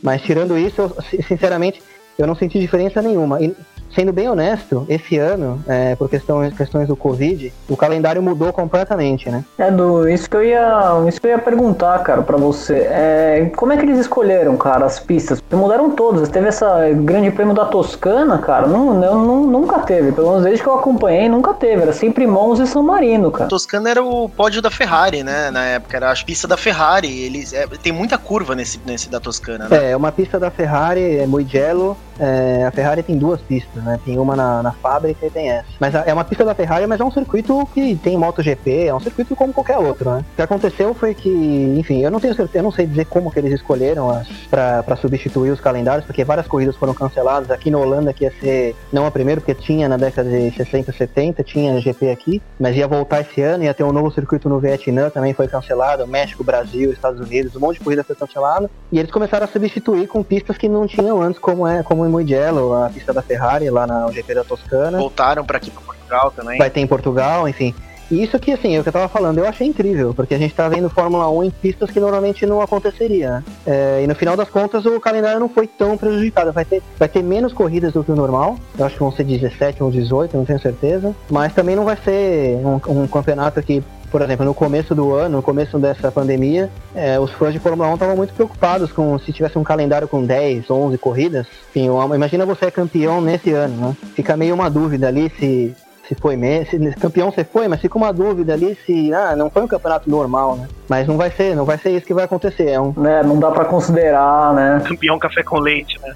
Mas tirando isso, eu, sinceramente, eu não senti diferença nenhuma. E, sendo bem honesto, esse ano, é, por questões, questões do Covid, o calendário mudou completamente, né? É, do isso que eu ia, isso que eu ia perguntar, cara, pra você. É, como é que eles escolheram, cara, as pistas? Mudaram todas. Teve essa grande prêmio da Toscana, cara, não, não, não, nunca teve. Pelo menos desde que eu acompanhei, nunca teve. Era sempre Monza e San Marino, cara. A Toscana era o pódio da Ferrari, né? Na época, era a pista da Ferrari. Eles, é, tem muita curva nesse, nesse da Toscana, né? É, uma pista da Ferrari, é Mugello. É, a Ferrari tem duas pistas, né? Tem uma na, na fábrica e tem essa. Mas é uma pista da Ferrari, mas é um circuito que tem MotoGP, é um circuito como qualquer outro, né? O que aconteceu foi que, enfim, eu não tenho certeza, eu não sei dizer como que eles escolheram as, pra, pra substituir os calendários, porque várias corridas foram canceladas. Aqui na Holanda, que ia ser, não a primeira, porque tinha na década de sessenta, setenta, tinha G P aqui, mas ia voltar esse ano, ia ter um novo circuito no Vietnã, também foi cancelado, México, Brasil, Estados Unidos, um monte de corrida foi cancelada, e eles começaram a substituir com pistas que não tinham antes, como é, como em Mugello, a pista da Ferrari, lá na G P da Toscana. Voltaram para aqui, para Portugal também. Vai ter em Portugal, enfim. E isso que, assim, é o que eu tava falando, eu achei incrível, porque a gente tá vendo Fórmula um em pistas que normalmente não aconteceria. É, e no final das contas, o calendário não foi tão prejudicado. Vai ter, vai ter menos corridas do que o normal, eu acho que vão ser dezessete ou dezoito, não tenho certeza. Mas também não vai ser um, um campeonato que... Por exemplo, no começo do ano, no começo dessa pandemia, é, os fãs de Fórmula um estavam muito preocupados com se tivesse um calendário com dez, onze corridas. Enfim, imagina você é campeão nesse ano, né? Fica meio uma dúvida ali se, se foi mesmo. Se campeão você foi, mas fica uma dúvida ali se ah, não foi um campeonato normal, né? Mas não vai ser, não vai ser isso que vai acontecer. É um... é, não dá pra considerar, né? Campeão café com leite, né?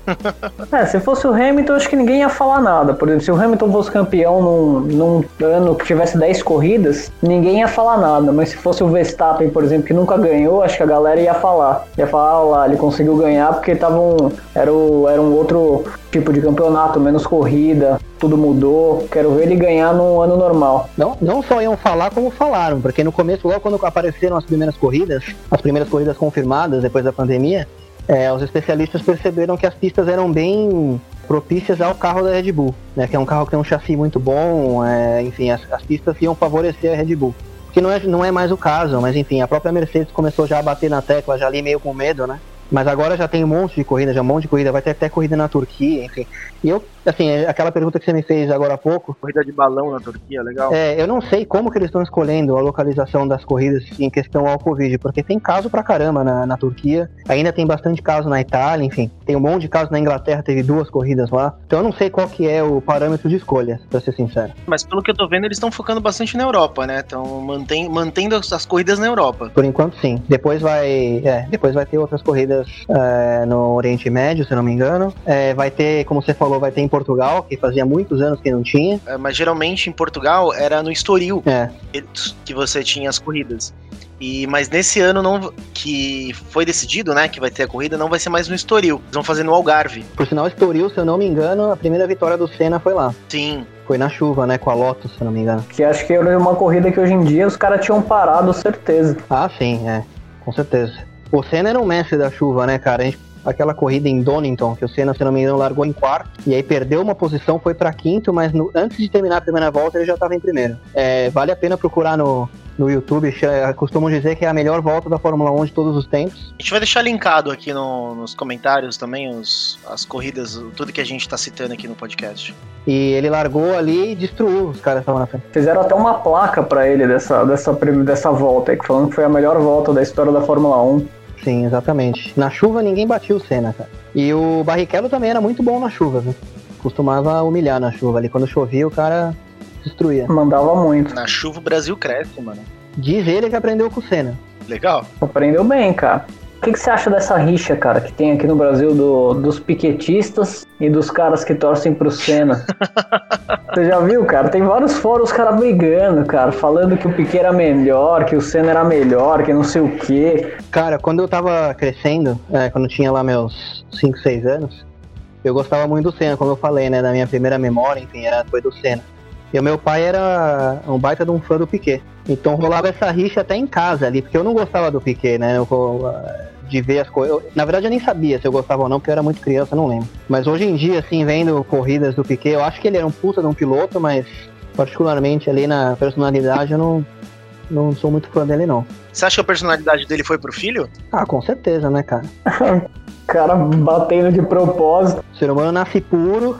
É, se fosse o Hamilton, acho que ninguém ia falar nada. Por exemplo, se o Hamilton fosse campeão num, num ano que tivesse dez corridas, ninguém ia falar nada. Mas se fosse o Verstappen, por exemplo, que nunca ganhou, acho que a galera ia falar. Ia falar, ah, lá, ele conseguiu ganhar porque tava um, era, o, era um outro tipo de campeonato, menos corrida, tudo mudou. Quero ver ele ganhar num ano normal. Não, não só iam falar como falaram, porque no começo, logo quando apareceram as primeiras As corridas, as primeiras corridas confirmadas depois da pandemia, é, os especialistas perceberam que as pistas eram bem propícias ao carro da Red Bull, né, que é um carro que tem um chassi muito bom, é, enfim, as, as pistas iam favorecer a Red Bull, que não é, não é mais o caso, mas enfim, a própria Mercedes começou já a bater na tecla, já ali meio com medo, né? Mas agora já tem um monte de corrida, já um monte de corrida, vai ter até corrida na Turquia, enfim. E eu, assim, aquela pergunta que você me fez agora há pouco... Corrida de balão na Turquia, legal. É, eu não sei como que eles estão escolhendo a localização das corridas em questão ao Covid, porque tem caso pra caramba na, na Turquia, ainda tem bastante caso na Itália, enfim. Tem um monte de caso na Inglaterra, teve duas corridas lá. Então eu não sei qual que é o parâmetro de escolha, pra ser sincero. Mas pelo que eu tô vendo, eles estão focando bastante na Europa, né? Estão mantém, mantendo as, as corridas na Europa. Por enquanto, sim. Depois vai, é, depois vai ter outras corridas É, no Oriente Médio, se não me engano. É, vai ter, como você falou, vai ter em Portugal, que fazia muitos anos que não tinha. É, mas geralmente em Portugal era no Estoril é. que você tinha as corridas. E, mas nesse ano não, que foi decidido, né, que vai ter a corrida, não vai ser mais no Estoril. Eles vão fazer no Algarve. Por sinal, Estoril, se eu não me engano, a primeira vitória do Senna foi lá. Sim. Foi na chuva, né, com a Lotus, se eu não me engano. Que acho que era uma corrida que hoje em dia os caras tinham parado, certeza. Ah, sim, é. Com certeza. O Senna era um mestre da chuva, né, cara? A gente, aquela corrida em Donington, que o Senna, se não me engano, largou em quarto, e aí perdeu uma posição, foi pra quinto, mas no, antes de terminar a primeira volta, ele já tava em primeiro. É, vale a pena procurar no... no YouTube, costumam dizer que é a melhor volta da Fórmula um de todos os tempos. A gente vai deixar linkado aqui no, nos comentários também os, as corridas, tudo que a gente tá citando aqui no podcast. E ele largou ali e destruiu os caras que estavam na frente. Fizeram até uma placa pra ele dessa, dessa, dessa volta, falando que foi a melhor volta da história da Fórmula um. Sim, exatamente. Na chuva ninguém batia o Senna, cara. E o Barrichello também era muito bom na chuva, viu? Costumava humilhar na chuva ali. Quando chovia, o cara... destruía. Mandava muito. Na chuva o Brasil cresce, mano. Diz ele que aprendeu com o Senna. Legal. Aprendeu bem, cara. que, que você acha dessa rixa, cara, que tem aqui no Brasil do, dos piquetistas e dos caras que torcem pro Senna? Você já viu, cara? Tem vários fóruns, os caras brigando, cara, falando que o Piquet era melhor, que o Senna era melhor, que não sei o quê. Cara, quando eu tava crescendo, é, quando eu tinha lá meus cinco, seis anos, eu gostava muito do Senna, como eu falei, né? Da minha primeira memória, enfim, era, foi do Senna. E o meu pai era um baita de um fã do Piquet. Então rolava essa rixa até em casa ali, porque eu não gostava do Piquet, né? Eu, de ver as coisas. Na verdade eu nem sabia se eu gostava ou não, porque eu era muito criança, não lembro. Mas hoje em dia, assim, vendo corridas do Piquet, eu acho que ele era um puta de um piloto, mas particularmente ali na personalidade eu não, não sou muito fã dele, não. Você acha que a personalidade dele foi pro filho? Ah, com certeza, né, cara? Cara batendo de propósito. O ser humano nasce puro.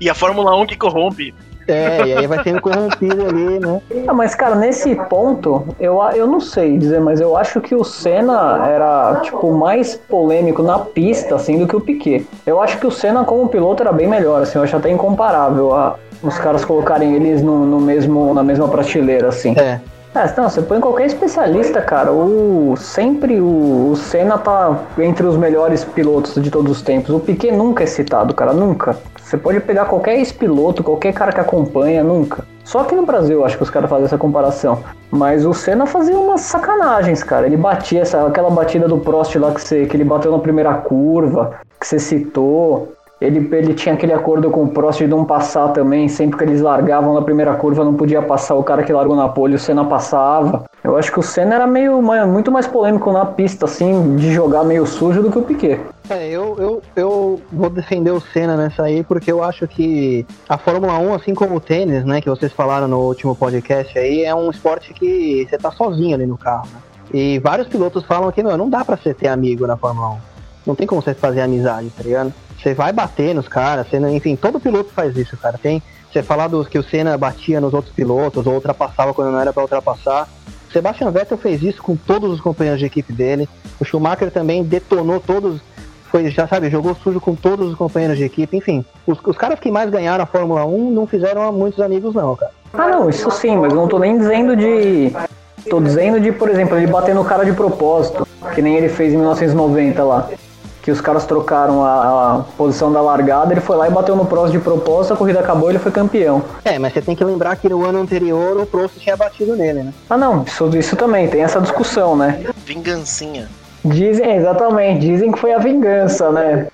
E a Fórmula um que corrompe. É, e aí vai sendo corrompido ali, né? Não, mas, cara, nesse ponto, eu, eu não sei dizer, mas eu acho que o Senna era, tipo, mais polêmico na pista, assim, do que o Piquet. Eu acho que o Senna, como piloto, era bem melhor, assim, eu acho até incomparável a, os caras colocarem eles no, no mesmo, na mesma prateleira, assim. É. É, não, você põe qualquer especialista, cara, o, sempre o, o Senna tá entre os melhores pilotos de todos os tempos. O Piquet nunca é citado, cara, nunca. Você pode pegar qualquer ex-piloto, qualquer cara que acompanha, nunca. Só que no Brasil, acho que os caras fazem essa comparação. Mas o Senna fazia umas sacanagens, cara. Ele batia, essa, aquela batida do Prost lá que, você, que ele bateu na primeira curva, que você citou. Ele, ele tinha aquele acordo com o Prost de não passar também. Sempre que eles largavam na primeira curva, não podia passar o cara que largou na pole, o Senna passava. Eu acho que o Senna era meio, muito mais polêmico na pista, assim, de jogar meio sujo do que o Piquet. É, eu, eu, eu vou defender o Senna nessa aí, porque eu acho que a Fórmula um, assim como o tênis, né, que vocês falaram no último podcast aí, é um esporte que você tá sozinho ali no carro, né? E vários pilotos falam que, meu, não dá pra você ter amigo na Fórmula um. Não tem como você fazer amizade, tá ligado? Você vai bater nos caras, você, enfim, todo piloto faz isso, cara. Tem, você falar dos que o Senna batia nos outros pilotos, ou ultrapassava quando não era pra ultrapassar. Sebastian Vettel fez isso com todos os companheiros de equipe dele. O Schumacher também detonou todos, foi, já sabe, jogou sujo com todos os companheiros de equipe. Enfim, os, os caras que mais ganharam a Fórmula um não fizeram muitos amigos, não, cara. Ah, não, isso sim, mas não tô nem dizendo de... Tô dizendo de, por exemplo, ele bater no cara de propósito, que nem ele fez em mil novecentos e noventa lá. Que os caras trocaram a, a posição da largada, ele foi lá e bateu no Prost de propósito, a corrida acabou e ele foi campeão. É, mas você tem que lembrar que no ano anterior o Prost tinha batido nele, né? Ah não, isso, isso também, tem essa discussão, né? Vingancinha. Dizem, exatamente, dizem que foi a vingança, né?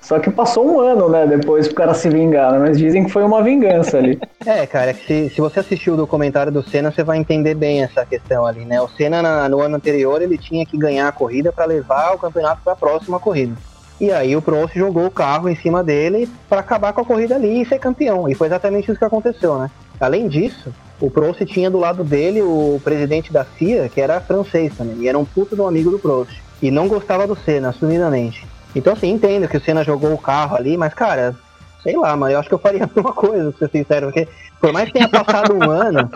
Só que passou um ano, né, depois pro cara se vingar, né? Mas dizem que foi uma vingança ali. É, cara, se, se você assistiu o documentário do Senna, você vai entender bem essa questão ali, né? O Senna, na, no ano anterior, ele tinha que ganhar a corrida para levar o campeonato para a próxima corrida. E aí o Prost jogou o carro em cima dele para acabar com a corrida ali e ser campeão. E foi exatamente isso que aconteceu, né? Além disso, o Prost tinha do lado dele o presidente da F I A, que era francês também, e era um puto de um amigo do Prost. E não gostava do Senna, assumidamente. Então, assim, entendo que o Senna jogou o carro ali, mas, cara, sei lá, mano, eu acho que eu faria a mesma coisa, pra ser sincero, porque por mais que tenha passado um ano,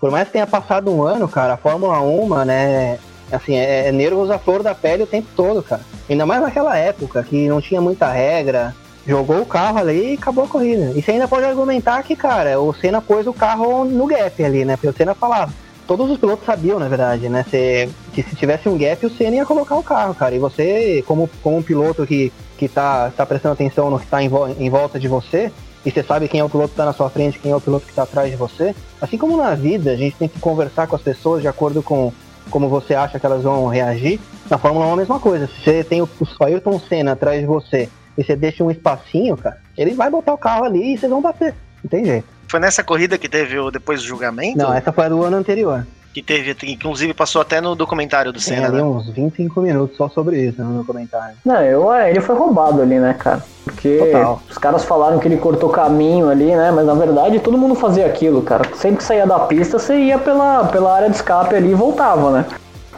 por mais que tenha passado um ano, cara, a Fórmula um, mano, é, assim, é, é nervos à flor da pele o tempo todo, cara. Ainda mais naquela época, que não tinha muita regra, jogou o carro ali e acabou a corrida. E você ainda pode argumentar que, cara, o Senna pôs o carro no gap ali, né, porque o Senna falava. Todos os pilotos sabiam, na verdade, né, se, que se tivesse um gap, o Senna ia colocar o carro, cara. E você, como, como um piloto que, que tá, tá prestando atenção no que tá em, vo, em volta de você, e você sabe quem é o piloto que tá na sua frente, quem é o piloto que tá atrás de você, assim como na vida, a gente tem que conversar com as pessoas de acordo com como você acha que elas vão reagir. Na Fórmula um é a mesma coisa. Se você tem o, o Ayrton Senna atrás de você e você deixa um espacinho, cara, ele vai botar o carro ali e vocês vão bater. Não tem jeito. Foi nessa corrida que teve o, depois do julgamento? Não, essa foi do ano anterior. Que teve, que inclusive passou até no documentário do Senna, né? Uns vinte e cinco minutos só sobre isso no documentário. Não, eu, ele foi roubado ali, né, cara? Porque total. Os caras falaram que ele cortou caminho ali, né? Mas na verdade todo mundo fazia aquilo, cara. Sempre que saía da pista, você ia pela, pela área de escape ali e voltava, né?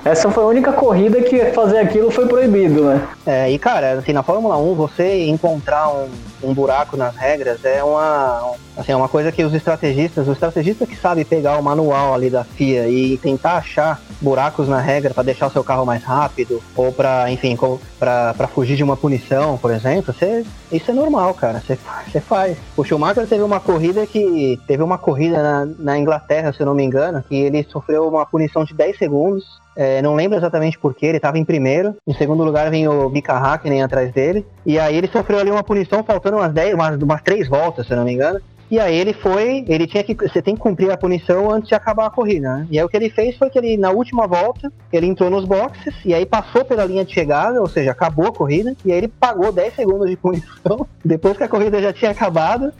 Essa foi a única corrida que fazer aquilo foi proibido, né? É, e cara, assim, na Fórmula um, você encontrar um, um buraco nas regras é uma, assim, uma coisa que os estrategistas, o estrategista que sabe pegar o manual ali da F I A e tentar achar buracos na regra para deixar o seu carro mais rápido, ou para, enfim, para fugir de uma punição, por exemplo, você, isso é normal, cara, você, você faz. O Schumacher teve uma corrida que, teve uma corrida na, na Inglaterra, se eu não me engano, que ele sofreu uma punição de dez segundos, É, não lembro exatamente porquê, ele estava em primeiro. Em segundo lugar vem o Mika Häkkinen atrás dele. E aí ele sofreu ali uma punição faltando umas, dez, umas, umas três voltas, se eu não me engano. E aí ele foi, ele tinha que, você tem que cumprir a punição antes de acabar a corrida, né? E aí o que ele fez foi que ele, na última volta, ele entrou nos boxes e aí passou pela linha de chegada, ou seja, acabou a corrida, e aí ele pagou dez segundos de punição, depois que a corrida já tinha acabado,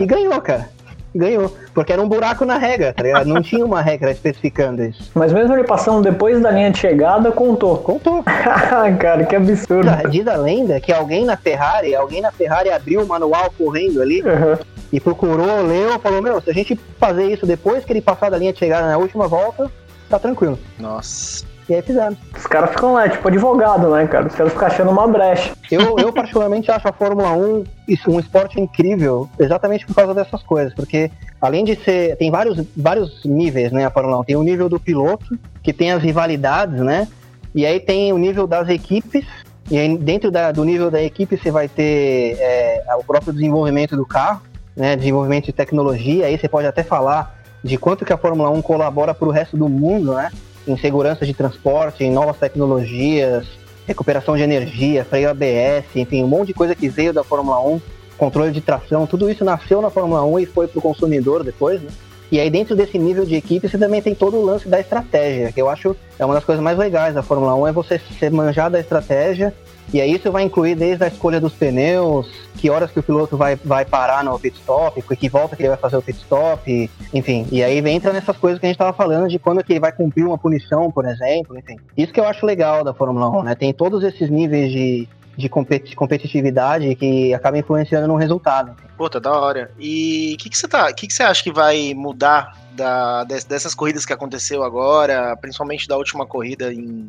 e ganhou, cara. Ganhou, porque era um buraco na regra, tá ligado? Não tinha uma regra especificando isso. Mas mesmo ele passando depois da linha de chegada, contou. Contou. Cara, que absurdo. Diz a lenda que alguém na Ferrari, alguém na Ferrari abriu o manual correndo ali, uhum. e procurou, leu, falou, meu, se a gente fazer isso depois que ele passar da linha de chegada na última volta, tá tranquilo. Nossa. E aí fizeram. Os caras ficam lá, tipo advogado, né, cara? Os caras ficam achando uma brecha. Eu, eu particularmente acho a Fórmula um um esporte incrível, exatamente por causa dessas coisas, porque além de ser... Tem vários, vários níveis, né, a Fórmula um. Tem o nível do piloto, que tem as rivalidades, né? E aí tem o nível das equipes, e aí dentro da, do nível da equipe você vai ter é, o próprio desenvolvimento do carro, né, desenvolvimento de tecnologia. Aí você pode até falar de quanto que a Fórmula um colabora para o resto do mundo, né? Em segurança de transporte, em novas tecnologias, recuperação de energia, freio A B S, enfim, um monte de coisa que veio da Fórmula um, controle de tração, tudo isso nasceu na Fórmula um e foi pro consumidor depois, né? E aí dentro desse nível de equipe você também tem todo o lance da estratégia, que eu acho é uma das coisas mais legais da Fórmula um, é você ser manjar da estratégia, e aí isso vai incluir desde a escolha dos pneus, que horas que o piloto vai, vai parar no pit stop, que volta que ele vai fazer o pit stop, enfim. E aí entra nessas coisas que a gente estava falando de quando que ele vai cumprir uma punição, por exemplo, enfim. Isso que eu acho legal da Fórmula um, né? Tem todos esses níveis de, de competi- competitividade que acaba influenciando no resultado. Pô, tá da hora. E o que, que você tá, que, que você acha que vai mudar da, dessas corridas que aconteceu agora, principalmente da última corrida em,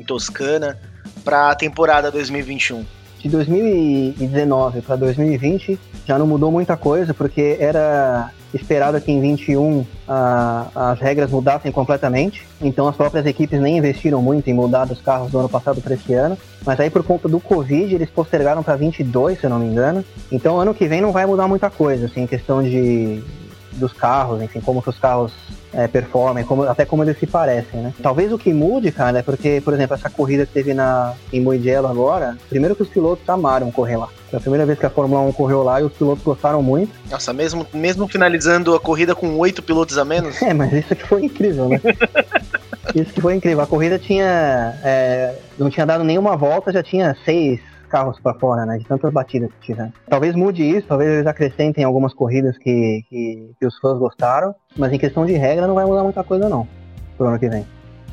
em Toscana, para a temporada dois mil e vinte e um? De dois mil e dezenove para dois mil e vinte já não mudou muita coisa, porque era esperado que em vinte e um a, as regras mudassem completamente, então as próprias equipes nem investiram muito em mudar dos carros do ano passado para esse ano, mas aí por conta do Covid eles postergaram para vinte e dois, se eu não me engano, então ano que vem não vai mudar muita coisa, assim, em questão de, dos carros, enfim, como que os carros É, performem, como, até como eles se parecem, né? Talvez o que mude, cara, é porque, por exemplo, essa corrida que teve na, em Mugello agora, primeiro que os pilotos amaram correr lá. Foi a primeira vez que a Fórmula um correu lá e os pilotos gostaram muito. Nossa, mesmo, mesmo finalizando a corrida com oito pilotos a menos? É, mas isso que foi incrível, né? Isso que foi incrível. A corrida tinha... É, não tinha dado nenhuma volta, já tinha seis carros para fora, né? De tantas batidas que tiveram. Talvez mude isso, talvez eles acrescentem algumas corridas que, que, que os fãs gostaram, mas em questão de regra não vai mudar muita coisa não, pro ano que vem.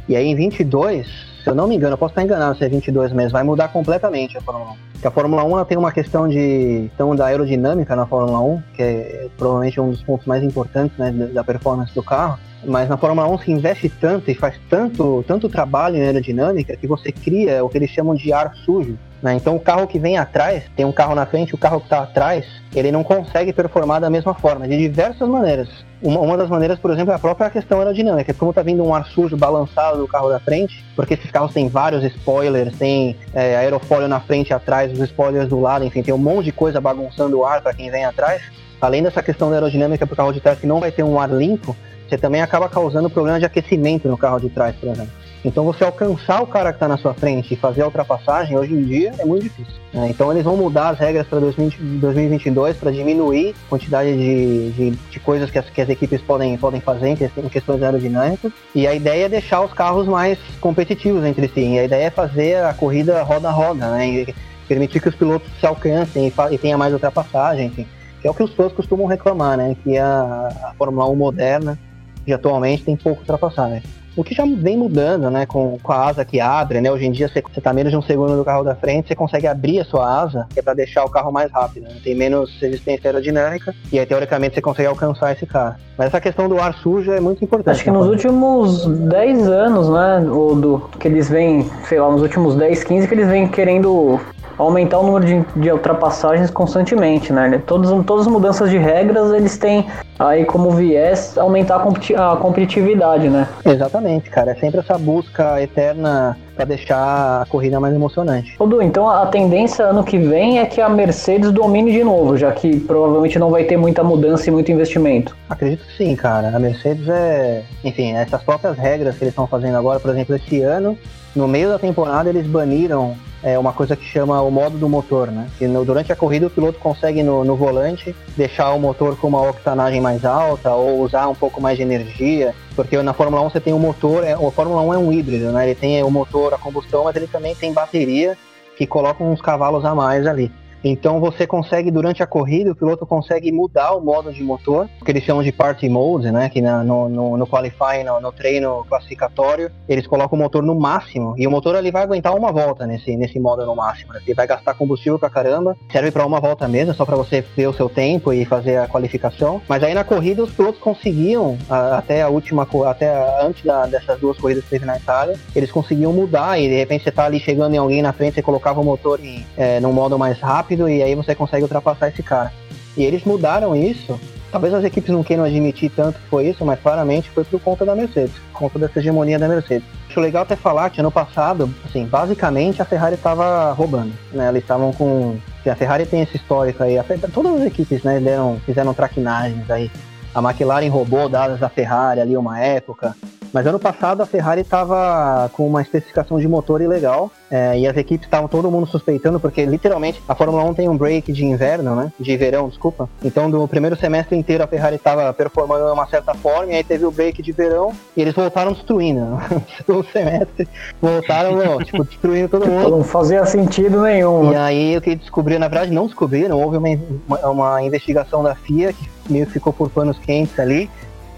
E aí em vinte e dois, se eu não me engano, eu posso estar enganado se é vinte e dois mesmo, vai mudar completamente a Fórmula um. Porque a Fórmula um ela tem uma questão de então, da aerodinâmica na Fórmula um, que é provavelmente um dos pontos mais importantes, né, da performance do carro, mas na Fórmula um se investe tanto e faz tanto, tanto trabalho em aerodinâmica que você cria o que eles chamam de ar sujo. Então o carro que vem atrás, tem um carro na frente, o carro que está atrás, ele não consegue performar da mesma forma, de diversas maneiras. Uma, uma das maneiras, por exemplo, é a própria questão aerodinâmica, como está vindo um ar sujo balançado do carro da frente, porque esses carros têm vários spoilers, tem é, aerofólio na frente e atrás, os spoilers do lado, enfim, tem um monte de coisa bagunçando o ar para quem vem atrás. Além dessa questão da aerodinâmica para o carro de trás, que não vai ter um ar limpo, você também acaba causando problema de aquecimento no carro de trás, por exemplo. Então você alcançar o cara que está na sua frente e fazer a ultrapassagem, hoje em dia, é muito difícil. Né? Então eles vão mudar as regras para dois mil e vinte e dois para diminuir a quantidade de, de, de coisas que as, que as equipes podem, podem fazer em questões aerodinâmicas. E a ideia é deixar os carros mais competitivos entre si. E a ideia é fazer a corrida roda a roda, né? E permitir que os pilotos se alcancem e, fa- e tenha mais ultrapassagem, enfim. Que é o que os fãs costumam reclamar, né? Que a, a Fórmula um moderna, de atualmente, tem pouco ultrapassagem. O que já vem mudando, né, com, com a asa que abre, né, hoje em dia você está menos de um segundo do carro da frente, você consegue abrir a sua asa, que é para deixar o carro mais rápido, né, tem menos resistência aerodinâmica, e aí teoricamente você consegue alcançar esse carro. Mas essa questão do ar sujo é muito importante. Acho que nos últimos dez anos, né, ou do, que eles vêm, sei lá, nos últimos dez, quinze, que eles vêm querendo aumentar o número de, de ultrapassagens constantemente, né? Todos, todas as mudanças de regras, eles têm aí como viés aumentar a, competi- a competitividade, né? Exatamente, cara. É sempre essa busca eterna para deixar a corrida mais emocionante. Dudu, então a tendência ano que vem é que a Mercedes domine de novo, já que provavelmente não vai ter muita mudança e muito investimento. Acredito que sim, cara. A Mercedes é... Enfim, essas próprias regras que eles estão fazendo agora, por exemplo, esse ano, no meio da temporada, eles baniram é, uma coisa que chama o modo do motor, né? Que no, durante a corrida o piloto consegue no, no volante deixar o motor com uma octanagem mais alta ou usar um pouco mais de energia, porque na Fórmula um você tem o um motor, é, a Fórmula um é um híbrido, né? Ele tem o motor, a combustão, mas ele também tem bateria que coloca uns cavalos a mais ali. Então você consegue, durante a corrida, o piloto consegue mudar o modo de motor, que eles chamam de party mode, né? Que na, no, no, no qualifying, no, no treino classificatório, eles colocam o motor no máximo, e o motor ali vai aguentar uma volta nesse, nesse modo no máximo, né? Ele vai gastar combustível pra caramba, serve pra uma volta mesmo, só pra você ver o seu tempo e fazer a qualificação. Mas aí na corrida os pilotos conseguiam, a, até a última, até a, antes da, dessas duas corridas que teve na Itália, eles conseguiam mudar, e de repente você tá ali chegando em alguém na frente, você colocava o motor em, é, num modo mais rápido, e aí você consegue ultrapassar esse cara. E eles mudaram isso. Talvez as equipes não queiram admitir tanto que foi isso, mas claramente foi por conta da Mercedes, por conta dessa hegemonia da Mercedes. Acho legal até falar que ano passado, assim, basicamente a Ferrari estava roubando, né? Eles estavam com... A Ferrari tem esse histórico aí, a Fer... todas as equipes, né, deram... fizeram traquinagens aí. A McLaren roubou dadas da Ferrari ali uma época. Mas ano passado a Ferrari estava com uma especificação de motor ilegal, é, e as equipes estavam todo mundo suspeitando, porque literalmente a Fórmula um tem um break de inverno, né? De verão, desculpa. Então do primeiro semestre inteiro a Ferrari estava performando de uma certa forma, e aí teve o break de verão e eles voltaram destruindo. No segundo semestre voltaram, meu, tipo, destruindo todo mundo. Não fazia sentido nenhum. E aí o que descobriram, na verdade não descobriram, houve uma, uma, uma investigação da F I A que meio que ficou por panos quentes ali.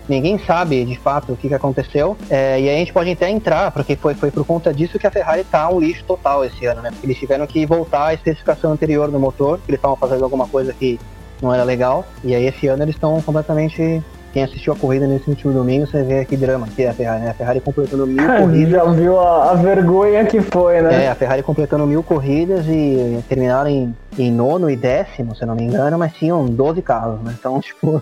Ninguém sabe, de fato, o que, que aconteceu. É, e aí a gente pode até entrar, porque foi, foi por conta disso que a Ferrari tá um lixo total esse ano, né? Porque eles tiveram que voltar à especificação anterior do motor, porque eles estavam fazendo alguma coisa que não era legal. E aí esse ano eles estão completamente... Quem assistiu a corrida nesse último domingo, você vê que drama que é a Ferrari, né? A Ferrari completando mil corridas. Já viu a, a vergonha que foi, né? É, a Ferrari completando mil corridas e terminaram em, em nono e décimo, se não me engano, mas tinham doze carros, né? Então, tipo...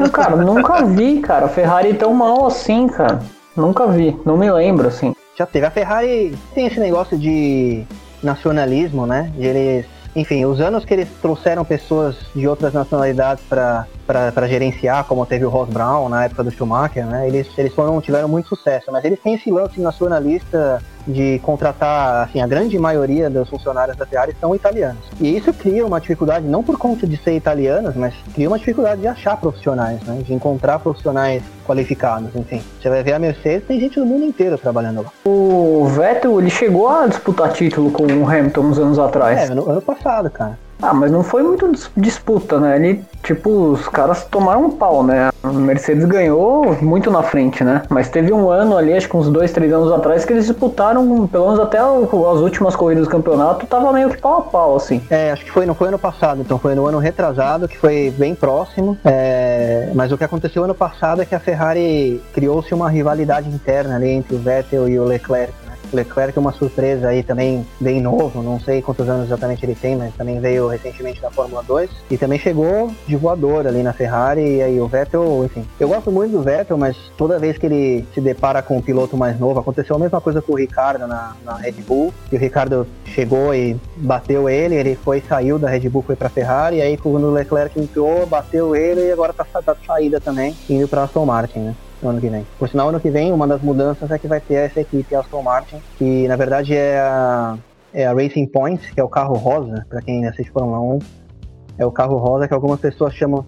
Não, cara, nunca vi, cara, a Ferrari tão mal assim, cara. Nunca vi, não me lembro, assim. Já teve. A Ferrari tem esse negócio de nacionalismo, né? De eles... Enfim, os anos que eles trouxeram pessoas de outras nacionalidades para para gerenciar, como teve o Ross Brown na época do Schumacher, né? Eles, eles foram, tiveram muito sucesso, mas eles têm esse lance nacionalista de contratar, assim, a grande maioria dos funcionários da Ferrari são italianos. E isso cria uma dificuldade, não por conta de ser italianos, mas cria uma dificuldade de achar profissionais, né? De encontrar profissionais qualificados, enfim. Você vai ver a Mercedes, tem gente do mundo inteiro trabalhando lá. O Vettel, ele chegou a disputar título com o Hamilton uns anos atrás. É, no ano passado, cara. Ah, mas não foi muito disputa, né? Ele, tipo, os caras tomaram um pau, né? A Mercedes ganhou muito na frente, né? Mas teve um ano ali, acho que uns dois, três anos atrás, que eles disputaram, pelo menos até as últimas corridas do campeonato, tava meio que pau a pau, assim. É, acho que foi, não foi ano passado, então foi no ano retrasado, que foi bem próximo. É, mas o que aconteceu ano passado é que a Ferrari criou-se uma rivalidade interna ali entre o Vettel e o Leclerc. Leclerc é uma surpresa aí também, bem novo, não sei quantos anos exatamente ele tem, mas também veio recentemente da Fórmula dois e também chegou de voador ali na Ferrari. E aí o Vettel, enfim, eu gosto muito do Vettel, mas toda vez que ele se depara com um piloto mais novo, aconteceu a mesma coisa com o Ricardo na, na Red Bull, e o Ricardo chegou e bateu ele, ele foi, saiu da Red Bull, foi pra Ferrari, e aí quando o Leclerc entrou, bateu ele e agora tá, tá de saída também, indo pra Aston Martin, né? Ano que vem. Por sinal, ano que vem, uma das mudanças é que vai ter essa equipe, a Aston Martin, que na verdade é a, é a Racing Point, que é o carro rosa, pra quem assiste Fórmula um, é o carro rosa que algumas pessoas chamam...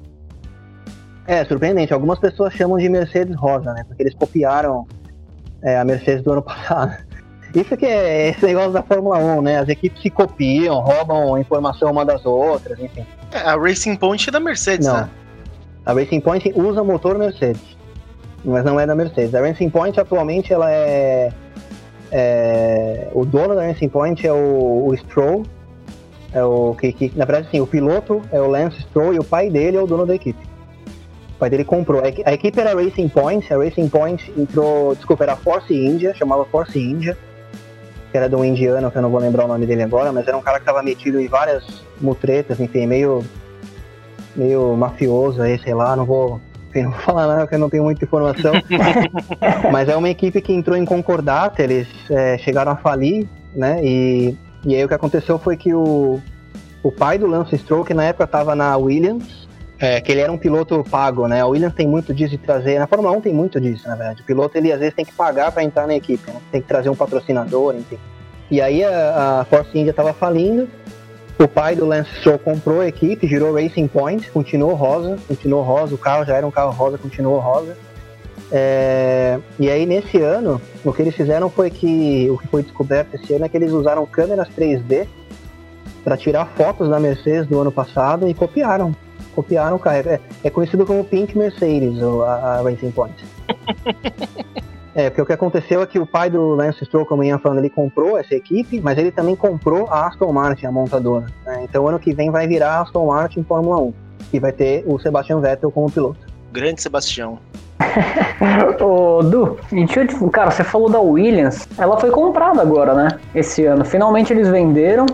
É, surpreendente, algumas pessoas chamam de Mercedes rosa, né? Porque eles copiaram é, a Mercedes do ano passado. Isso que é esse negócio da Fórmula um, né? As equipes se copiam, roubam informação uma das outras, enfim. É, a Racing Point é da Mercedes, não, né? A Racing Point usa motor Mercedes, mas não é da Mercedes. A Racing Point atualmente ela é, é o dono da Racing Point é o, o Stroll, é o que, que na verdade sim, o piloto é o Lance Stroll e o pai dele é o dono da equipe. O pai dele comprou a equipe, era a Racing Point, a Racing Point entrou, desculpa, era a Force India, chamava Force India, que era de um indiano, que eu não vou lembrar o nome dele agora, mas era um cara que estava metido em várias mutretas, enfim, meio, meio mafioso aí, sei lá, não vou, enfim, não vou falar nada porque eu não tenho muita informação. Mas é uma equipe que entrou em concordata, eles é, chegaram a falir, né, e, e aí o que aconteceu foi que o, o pai do Lance Stroll, que na época estava na Williams, é, que ele era um piloto pago, né? A Williams tem muito disso de trazer, na Fórmula um tem muito disso, na verdade. O piloto, ele às vezes tem que pagar para entrar na equipe, né? Tem que trazer um patrocinador, enfim. E aí a, a Force India estava falindo, o pai do Lance Stroll comprou a equipe, girou Racing Point, continuou rosa, continuou rosa, o carro já era um carro rosa, continuou rosa. É, e aí nesse ano, o que eles fizeram foi que, o que foi descoberto esse ano é que eles usaram câmeras três D para tirar fotos da Mercedes do ano passado e copiaram. Copiaram o carro. É, é conhecido como Pink Mercedes, a, a Racing Point. É, porque o que aconteceu é que o pai do Lance Stroll, como eu ia falando, ele comprou essa equipe, mas ele também comprou a Aston Martin, a montadora. Né? Então, ano que vem vai virar a Aston Martin Fórmula um, e vai ter o Sebastian Vettel como piloto. Grande Sebastião. Ô, Du, deixa eu te... cara, você falou da Williams. Ela foi comprada agora, né? Esse ano. Finalmente eles venderam.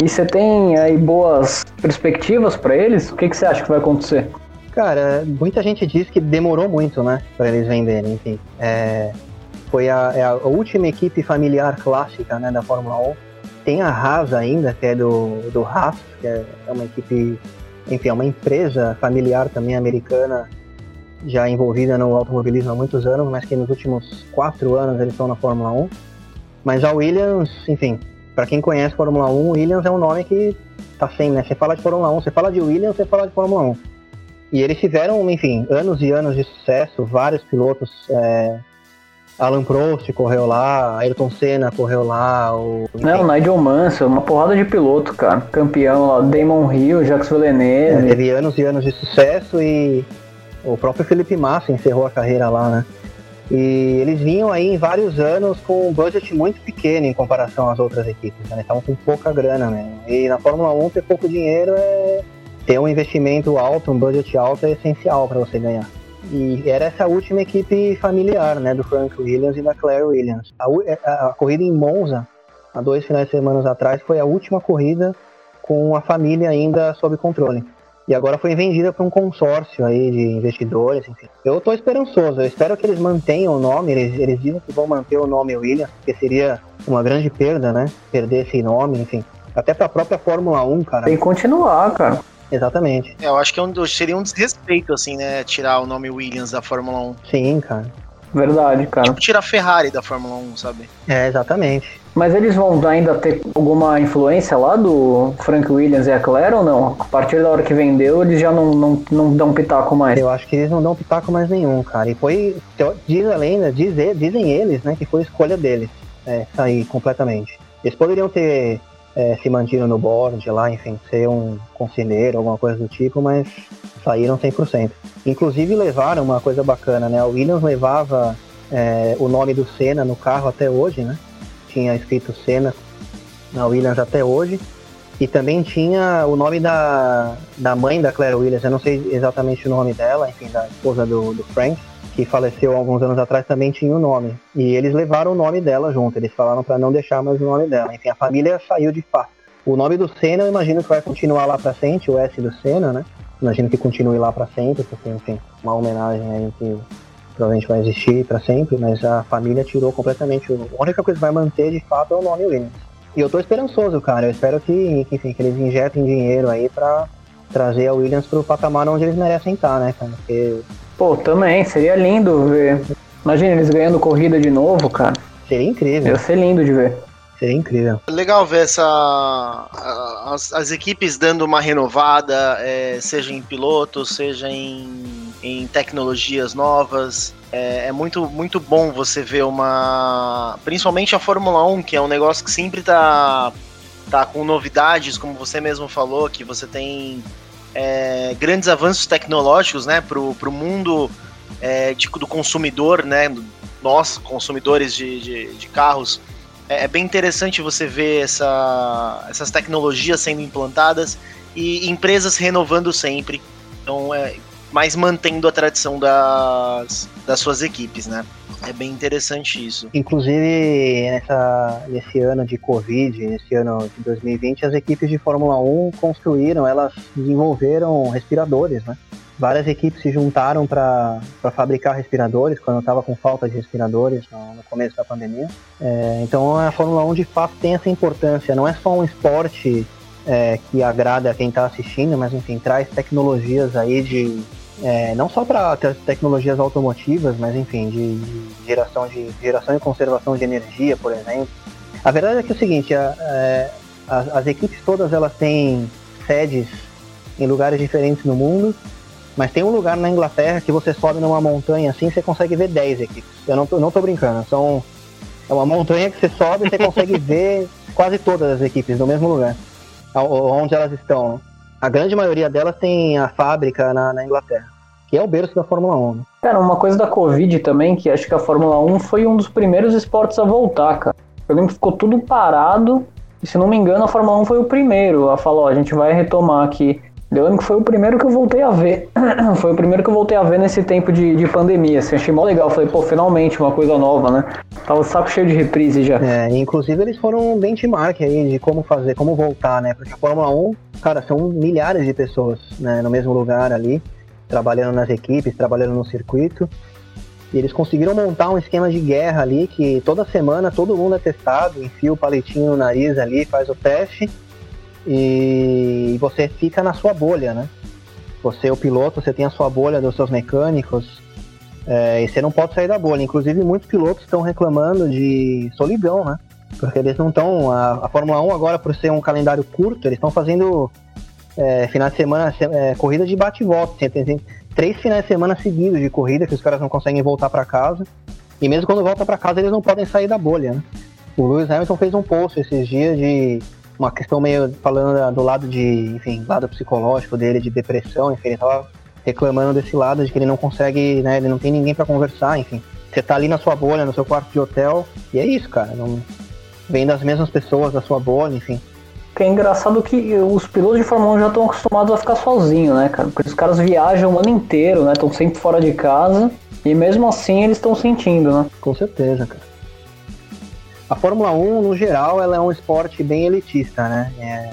E você tem aí boas perspectivas para eles? O que, que você acha que vai acontecer? Cara, muita gente diz que demorou muito, né, para eles venderem, enfim. É, foi a, é a última equipe familiar clássica, né, da Fórmula um. Tem a Haas ainda, que é do, do Haas, que é uma equipe, enfim, é uma empresa familiar também americana, já envolvida no automobilismo há muitos anos, mas que nos últimos quatro anos eles estão na Fórmula um. Mas a Williams, enfim... Pra quem conhece Fórmula um, Williams é um nome que tá sem, né? Você fala de Fórmula um, você fala de Williams, você fala de Fórmula um. E eles tiveram, enfim, anos e anos de sucesso, vários pilotos. É... Alain Prost correu lá, Ayrton Senna correu lá. O... Não, o Nigel Mansell, uma porrada de piloto, cara. Campeão lá, Damon Hill, Jacques Villeneuve. É, teve anos e anos de sucesso e o próprio Felipe Massa encerrou a carreira lá, né? E eles vinham aí em vários anos com um budget muito pequeno em comparação às outras equipes, né? Estavam com pouca grana, né? E na Fórmula um ter pouco dinheiro é... Ter um investimento alto, um budget alto é essencial para você ganhar. E era essa última equipe familiar, né? Do Frank Williams e da Claire Williams. A, a, a corrida em Monza, há dois finais de semana atrás, foi a última corrida com a família ainda sob controle. E agora foi vendida para um consórcio aí de investidores, enfim. Eu estou esperançoso, eu espero que eles mantenham o nome, eles, eles dizem que vão manter o nome Williams, porque seria uma grande perda, né? Perder esse nome, enfim. Até para a própria Fórmula um, cara. Tem que continuar, cara. Exatamente. É, eu acho que é um, seria um desrespeito, assim, né? Tirar o nome Williams da Fórmula um. Sim, cara. Verdade, cara. Tipo tirar a Ferrari da Fórmula um, sabe? É, exatamente. Mas eles vão ainda ter alguma influência lá do Frank Williams e a Claire ou não? A partir da hora que vendeu, eles já não, não, não dão pitaco mais. Eu acho que eles não dão pitaco mais nenhum, cara. E foi, diz a lenda, diz, dizem eles, né, que foi escolha deles é, sair completamente. Eles poderiam ter é, se mantido no board lá, enfim, ser um conselheiro, alguma coisa do tipo, mas saíram cem por cento. Inclusive levaram uma coisa bacana, né? A Williams levava é, o nome do Senna no carro até hoje, né? Tinha escrito Senna na Williams até hoje. E também tinha o nome da, da mãe da Claire Williams, eu não sei exatamente o nome dela, enfim, da esposa do, do Frank, que faleceu alguns anos atrás, também tinha o nome. E eles levaram o nome dela junto, eles falaram para não deixar mais o nome dela. Enfim, a família saiu de fato. O nome do Senna, eu imagino que vai continuar lá para frente, o S do Senna, né? Imagino que continue lá para sempre, porque, enfim, uma homenagem aí que provavelmente vai existir para sempre, mas a família tirou completamente. A única coisa que vai manter, de fato, é o nome Williams. E eu tô esperançoso, cara. Eu espero que, enfim, que eles injetem dinheiro aí para trazer a Williams pro patamar onde eles merecem estar, né, cara? Porque... Pô, também. Seria lindo ver. Imagina eles ganhando corrida de novo, cara. Seria incrível. Ia ser lindo de ver. Seria incrível. Legal ver essa... As, as equipes dando uma renovada, é, seja em pilotos, seja em... em tecnologias novas, é, é muito, muito bom você ver uma... Principalmente a Fórmula um, que é um negócio que sempre tá, tá com novidades, como você mesmo falou, que você tem é, grandes avanços tecnológicos, né, pro, pro mundo é, de, do consumidor, né, nós, consumidores de, de, de carros. É, é bem interessante você ver essa, essas tecnologias sendo implantadas e empresas renovando sempre. Então, é... mas mantendo a tradição das, das suas equipes, né? É bem interessante isso. Inclusive, nessa, nesse ano de Covid, nesse ano de dois mil e vinte, as equipes de Fórmula um construíram, elas desenvolveram respiradores, né? Várias equipes se juntaram para fabricar respiradores, quando estava com falta de respiradores no, no começo da pandemia. É, então a Fórmula um de fato tem essa importância, não é só um esporte é, que agrada quem está assistindo, mas enfim, traz tecnologias aí de... É, não só para tecnologias automotivas, mas enfim, de, de, geração de geração e conservação de energia, por exemplo. A verdade é que é o seguinte, a, a, as, as equipes todas elas têm sedes em lugares diferentes no mundo, mas tem um lugar na Inglaterra que você sobe numa montanha assim e você consegue ver dez equipes. Eu não tô, não tô brincando, são, é uma montanha que você sobe e você consegue ver quase todas as equipes no mesmo lugar, onde elas estão. A grande maioria delas tem a fábrica na, na Inglaterra, que é o berço da Fórmula um. Cara, uma coisa da Covid também, que acho que a Fórmula um foi um dos primeiros esportes a voltar, cara. Eu lembro que ficou tudo parado, e se não me engano a Fórmula um foi o primeiro a falar, ó, a gente vai retomar aqui. Eu lembro que foi o primeiro que eu voltei a ver, foi o primeiro que eu voltei a ver nesse tempo de, de pandemia, assim, achei mó legal, falei, pô, finalmente uma coisa nova, né? Tava o saco cheio de reprise já. É, inclusive eles foram um benchmark aí de como fazer, como voltar, né? Porque a Fórmula um, cara, são milhares de pessoas, né, no mesmo lugar ali, trabalhando nas equipes, trabalhando no circuito, e eles conseguiram montar um esquema de guerra ali, que toda semana todo mundo é testado, enfia o palitinho no nariz ali, faz o teste, e você fica na sua bolha, né? Você, o piloto, você tem a sua bolha dos seus mecânicos, é, e você não pode sair da bolha. Inclusive, muitos pilotos estão reclamando de solidão, né? Porque eles não estão... A, a Fórmula um agora, por ser um calendário curto, eles estão fazendo é, final de semana, é, corrida de bate-volta. Assim, três finais de semana seguidos de corrida, que os caras não conseguem voltar para casa. E mesmo quando voltam para casa, eles não podem sair da bolha, né? O Lewis Hamilton fez um post esses dias de... uma questão meio falando do lado de, enfim, lado psicológico dele, de depressão, enfim, ele tava reclamando desse lado de que ele não consegue, né, ele não tem ninguém pra conversar, enfim. Você tá ali na sua bolha, no seu quarto de hotel, e é isso, cara, não... vem das mesmas pessoas da sua bolha, enfim. Que é engraçado que os pilotos de Fórmula um já estão acostumados a ficar sozinhos, né, cara, porque os caras viajam o ano inteiro, né, estão sempre fora de casa, e mesmo assim eles estão sentindo, né. Com certeza, cara. A Fórmula um, no geral, ela é um esporte bem elitista, né? É,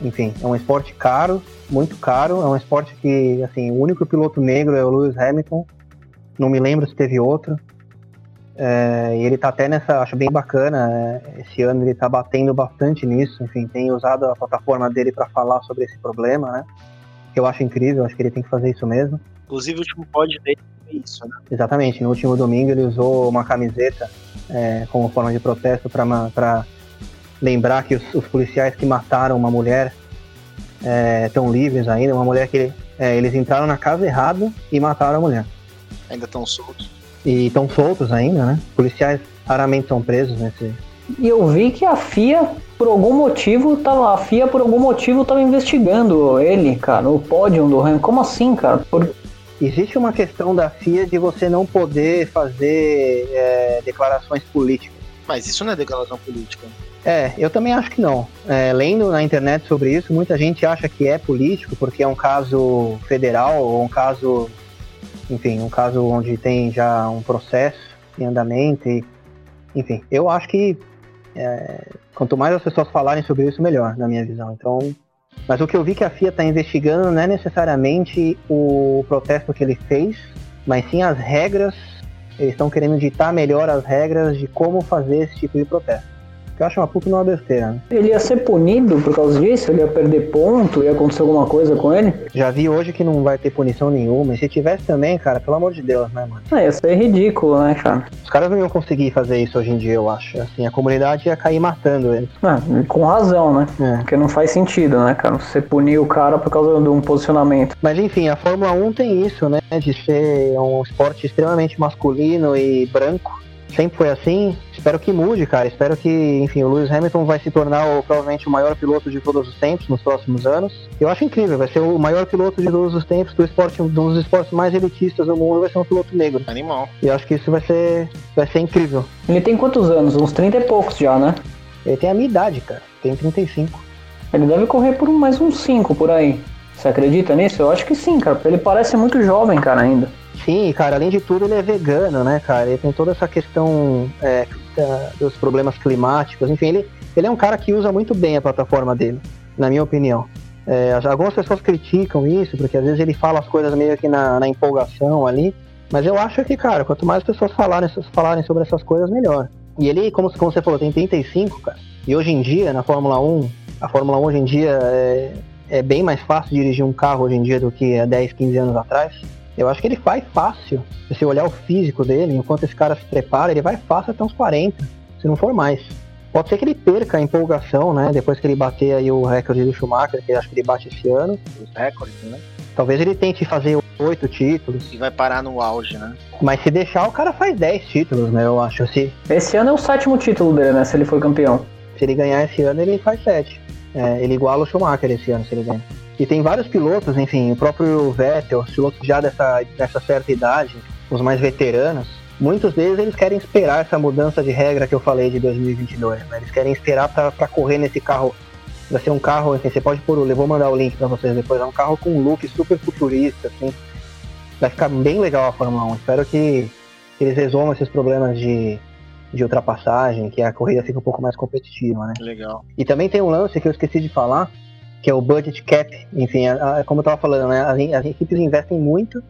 enfim, é um esporte caro, muito caro. É um esporte que, assim, o único piloto negro é o Lewis Hamilton. Não me lembro se teve outro. É, e ele tá até nessa, acho bem bacana. É, esse ano ele tá batendo bastante nisso. Enfim, tem usado a plataforma dele para falar sobre esse problema, né? Eu acho incrível, acho que ele tem que fazer isso mesmo. Inclusive, o último pódio dele foi isso, né? Exatamente. No último domingo ele usou uma camiseta é, como forma de protesto para lembrar que os, os policiais que mataram uma mulher estão é, livres ainda. Uma mulher que é, eles entraram na casa errada e mataram a mulher. Ainda estão soltos. E estão soltos ainda, né? Policiais raramente são presos nesse... E eu vi que a FIA, por algum motivo, tava, a FIA, por algum motivo, estava investigando ele, cara, o pódio do Hamilton. Como assim, cara? Por... Existe uma questão da FIA de você não poder fazer é, declarações políticas. Mas isso não é declaração política. É, eu também acho que não. É, lendo na internet sobre isso, muita gente acha que é político, porque é um caso federal, ou um caso, enfim, um caso onde tem já um processo em andamento. E, enfim, eu acho que É, quanto mais as pessoas falarem sobre isso, melhor, na minha visão. Então, mas o que eu vi que a FIA está investigando não é necessariamente o protesto que ele fez, mas sim as regras. Eles estão querendo ditar melhor as regras de como fazer esse tipo de protesto, que eu acho uma puta uma besteira, né? Ele ia ser punido por causa disso? Ele ia perder ponto? Ia acontecer alguma coisa com ele? Já vi hoje que não vai ter punição nenhuma. E se tivesse também, cara, pelo amor de Deus, né, mano? É, ia ser ridículo, né, cara? Os caras não iam conseguir fazer isso hoje em dia, eu acho. Assim, a comunidade ia cair matando eles. É, com razão, né? É. Porque não faz sentido, né, cara? Você punir o cara por causa de um posicionamento. Mas, enfim, a Fórmula um tem isso, né? De ser um esporte extremamente masculino e branco. Sempre foi assim, espero que mude, cara, espero que, enfim, o Lewis Hamilton vai se tornar o, provavelmente o maior piloto de todos os tempos nos próximos anos. Eu acho incrível, vai ser o maior piloto de todos os tempos, do esporte, um dos esportes mais elitistas do mundo, vai ser um piloto negro. Animal. E eu acho que isso vai ser, vai ser incrível. Ele tem quantos anos? Uns trinta e poucos já, né? Ele tem a minha idade, cara, tem trinta e cinco. Ele deve correr por mais uns cinco por aí. Você acredita nisso? Eu acho que sim, cara. Ele parece muito jovem, cara, ainda. Sim, cara. Além de tudo, ele é vegano, né, cara? Ele tem toda essa questão é, dos problemas climáticos. Enfim, ele, ele é um cara que usa muito bem a plataforma dele, na minha opinião. É, algumas pessoas criticam isso, porque às vezes ele fala as coisas meio que na, na empolgação ali. Mas eu acho que, cara, quanto mais pessoas falarem, falarem sobre essas coisas, melhor. E ele, como, como você falou, tem trinta e cinco, cara. E hoje em dia, na Fórmula um, a Fórmula um hoje em dia é, é bem mais fácil dirigir um carro hoje em dia do que há dez, quinze anos atrás. Eu acho que ele vai fácil. Se você olhar o físico dele, enquanto esse cara se prepara, ele vai fácil até uns quarenta, se não for mais. Pode ser que ele perca a empolgação, né? Depois que ele bater aí o recorde do Schumacher, que eu acho que ele bate esse ano. Os recordes, né? Talvez ele tente fazer oito títulos. E vai parar no auge, né? Mas se deixar, o cara faz dez títulos, né? Eu acho assim. Esse ano é o sétimo título dele, né? Se ele for campeão. Se ele ganhar esse ano, ele faz sete. É, ele iguala o Schumacher esse ano, se ele ganhar. E tem vários pilotos, enfim, o próprio Vettel, os pilotos já dessa, dessa certa idade, os mais veteranos, muitos deles eles querem esperar essa mudança de regra que eu falei de dois mil e vinte e dois, né? Eles querem esperar para correr nesse carro. Vai ser um carro, enfim, você pode pôr o... Eu vou mandar o link pra vocês depois. É um carro com um look super futurista, assim. Vai ficar bem legal a Fórmula um. Espero que, que eles resolvam esses problemas de, de ultrapassagem, que a corrida fica um pouco mais competitiva, né? Legal. E também tem um lance que eu esqueci de falar, que é o budget cap. Enfim, a, a, como eu tava falando, né? As, as equipes investem muito,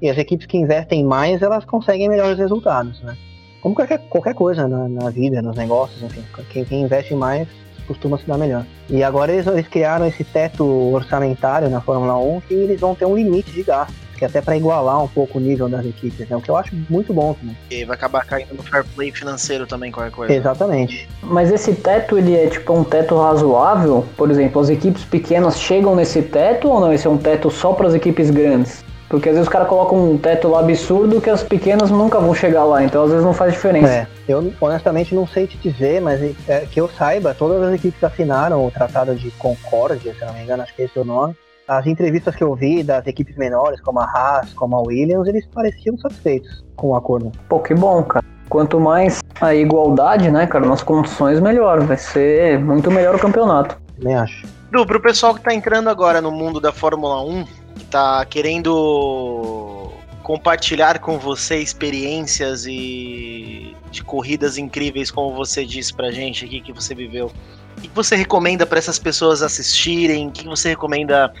e as equipes que investem mais, elas conseguem melhores resultados, né? Como qualquer, qualquer coisa na, na vida, nos negócios, enfim. Quem, quem investe mais costuma se dar melhor. E agora eles, eles criaram esse teto orçamentário na Fórmula um, que eles vão ter um limite de gastos, que é até para igualar um pouco o nível das equipes, né? O que eu acho muito bom também. E vai acabar caindo no fair play financeiro também, qualquer coisa. Exatamente. Mas esse teto, ele é tipo um teto razoável? Por exemplo, as equipes pequenas chegam nesse teto ou não? Esse é um teto só para as equipes grandes? Porque às vezes os caras colocam um teto lá absurdo que as pequenas nunca vão chegar lá, então às vezes não faz diferença. É, eu honestamente não sei te dizer, mas é, que eu saiba, todas as equipes assinaram o Tratado de Concórdia, se não me engano, acho que é esse o nome. As entrevistas que eu vi das equipes menores, como a Haas, como a Williams, eles pareciam satisfeitos com o acordo. Pô, que bom, cara. Quanto mais a igualdade, né, cara, nas condições, melhor. Vai ser muito melhor o campeonato. Também acho. Du, pro pessoal que tá entrando agora no mundo da Fórmula um, que tá querendo compartilhar com você experiências e de corridas incríveis, como você disse pra gente aqui que você viveu. O que você recomenda para essas pessoas assistirem? O que você recomenda?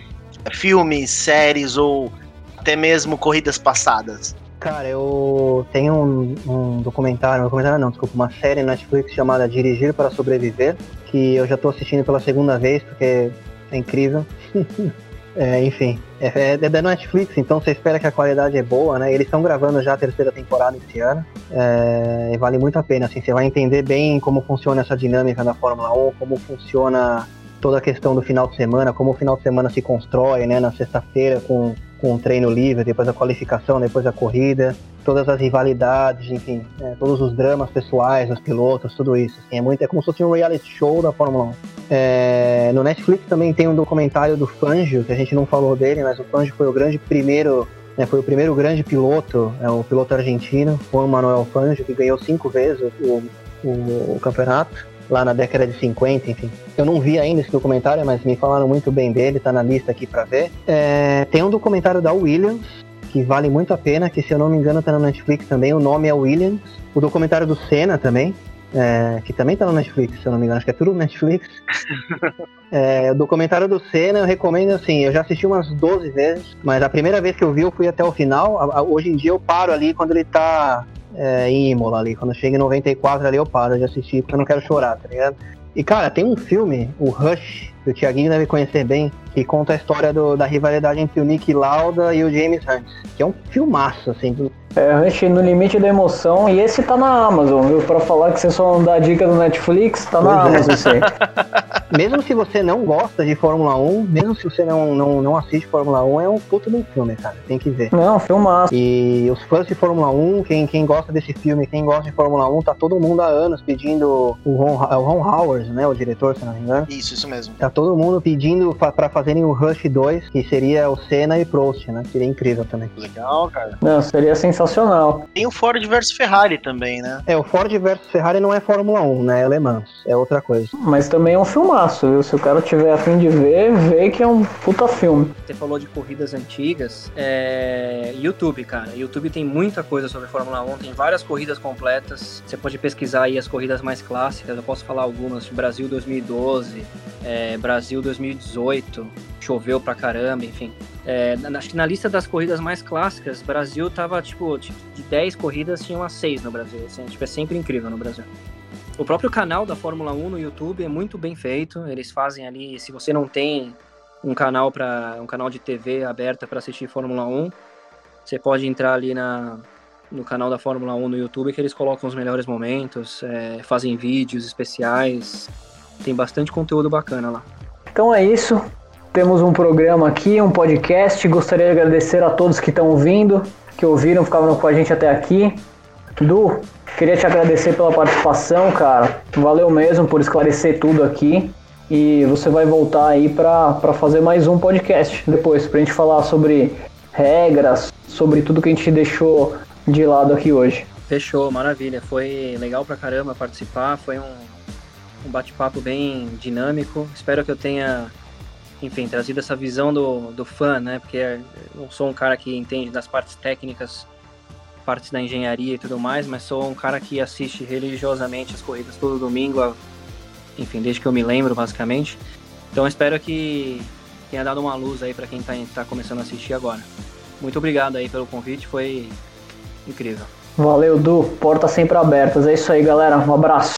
Filmes, séries ou até mesmo corridas passadas? Cara, eu tenho um, um documentário, um documentário não, desculpa, uma série na Netflix chamada Dirigir para Sobreviver, que eu já tô assistindo pela segunda vez porque é incrível. É, enfim, é, é da Netflix, então você espera que a qualidade é boa, né? Eles estão gravando já a terceira temporada esse ano, é, e vale muito a pena, assim, você vai entender bem como funciona essa dinâmica da Fórmula um, como funciona toda a questão do final de semana, como o final de semana se constrói, né? Na sexta-feira com, com o treino livre, depois a qualificação, depois a corrida, todas as rivalidades, enfim, é, todos os dramas pessoais dos pilotos, tudo isso, assim, é, muito, é como se fosse um reality show da Fórmula um. É, no Netflix também tem um documentário do Fangio, que a gente não falou dele, mas o Fangio foi o grande primeiro, né, foi o primeiro grande piloto, é, o piloto argentino, foi o Manuel Fangio, que ganhou cinco vezes o, o, o campeonato, lá na década de cinquenta, enfim. Eu não vi ainda esse documentário, mas me falaram muito bem dele, tá na lista aqui pra ver. É, tem um documentário da Williams, que vale muito a pena, que se eu não me engano tá na Netflix também, o nome é Williams. O documentário do Senna também, É, que também tá no Netflix, se eu não me engano, acho que é tudo Netflix. É, o documentário do Senna eu recomendo, assim, eu já assisti umas doze vezes, mas a primeira vez que eu vi eu fui até o final. A, a, hoje em dia eu paro ali quando ele tá é, em Imola ali, quando chega em noventa e quatro ali eu paro de assistir, porque eu não quero chorar, tá ligado? E cara, tem um filme, o Rush, que o Thiaguinho deve conhecer bem, que conta a história do, da rivalidade entre o Nick Lauda e o James Hunt, que é um filmaço, assim, do... É, Rush no limite da emoção, e esse tá na Amazon, viu? Pra falar que você só não dá dica do Netflix, tá na pois Amazon, sei. É. Mesmo se você não gosta de Fórmula um, mesmo se você não, não, não assiste Fórmula um, é um puto de um filme, cara, tem que ver. Não, filmaço. E os fãs de Fórmula um, quem, quem gosta desse filme, quem gosta de Fórmula um, tá todo mundo há anos pedindo o Ron, o Ron Howard, né, o diretor, se não me engano. Isso, isso mesmo. Tá todo mundo pedindo pra, pra fazerem o Rush dois, que seria o Senna e Prost, né, seria incrível também. Legal, cara. Não, seria sensacional. Tem o Ford versus Ferrari também, né? É, o Ford versus Ferrari não é Fórmula um, né? É Le Mans, é outra coisa. Mas também é um filme, filmaço, viu? Se o cara tiver a fim de ver, vê que é um puta filme. Você falou de corridas antigas, é... YouTube, cara. YouTube tem muita coisa sobre Fórmula um, tem várias corridas completas. Você pode pesquisar aí as corridas mais clássicas, eu posso falar algumas. Brasil dois mil e doze, é... Brasil dois mil e dezoito, choveu pra caramba, enfim. É, acho que na lista das corridas mais clássicas, Brasil tava, tipo, de dez corridas tinham as seis no Brasil, assim, tipo, é sempre incrível no Brasil. O próprio canal da Fórmula um no YouTube é muito bem feito, eles fazem ali, se você não tem um canal, pra, um canal de T V aberta para assistir Fórmula um, você pode entrar ali na, no canal da Fórmula um no YouTube, que eles colocam os melhores momentos, é, fazem vídeos especiais, tem bastante conteúdo bacana lá. Então é isso. Temos um programa aqui, um podcast. Gostaria de agradecer a todos que estão ouvindo, que ouviram, ficaram com a gente até aqui. Du, queria te agradecer pela participação, cara. Valeu mesmo por esclarecer tudo aqui. E você vai voltar aí para para fazer mais um podcast depois, pra gente falar sobre regras, sobre tudo que a gente deixou de lado aqui hoje. Fechou, maravilha. Foi legal pra caramba participar. Foi um, um bate-papo bem dinâmico. Espero que eu tenha... enfim, trazido essa visão do, do fã, né, porque eu sou um cara que entende das partes técnicas, partes da engenharia e tudo mais, mas sou um cara que assiste religiosamente as corridas todo domingo, enfim, desde que eu me lembro, basicamente. Então espero que tenha dado uma luz aí para quem tá, tá começando a assistir agora. Muito obrigado aí pelo convite, foi incrível. Valeu, Du, portas sempre abertas, é isso aí, galera, um abraço.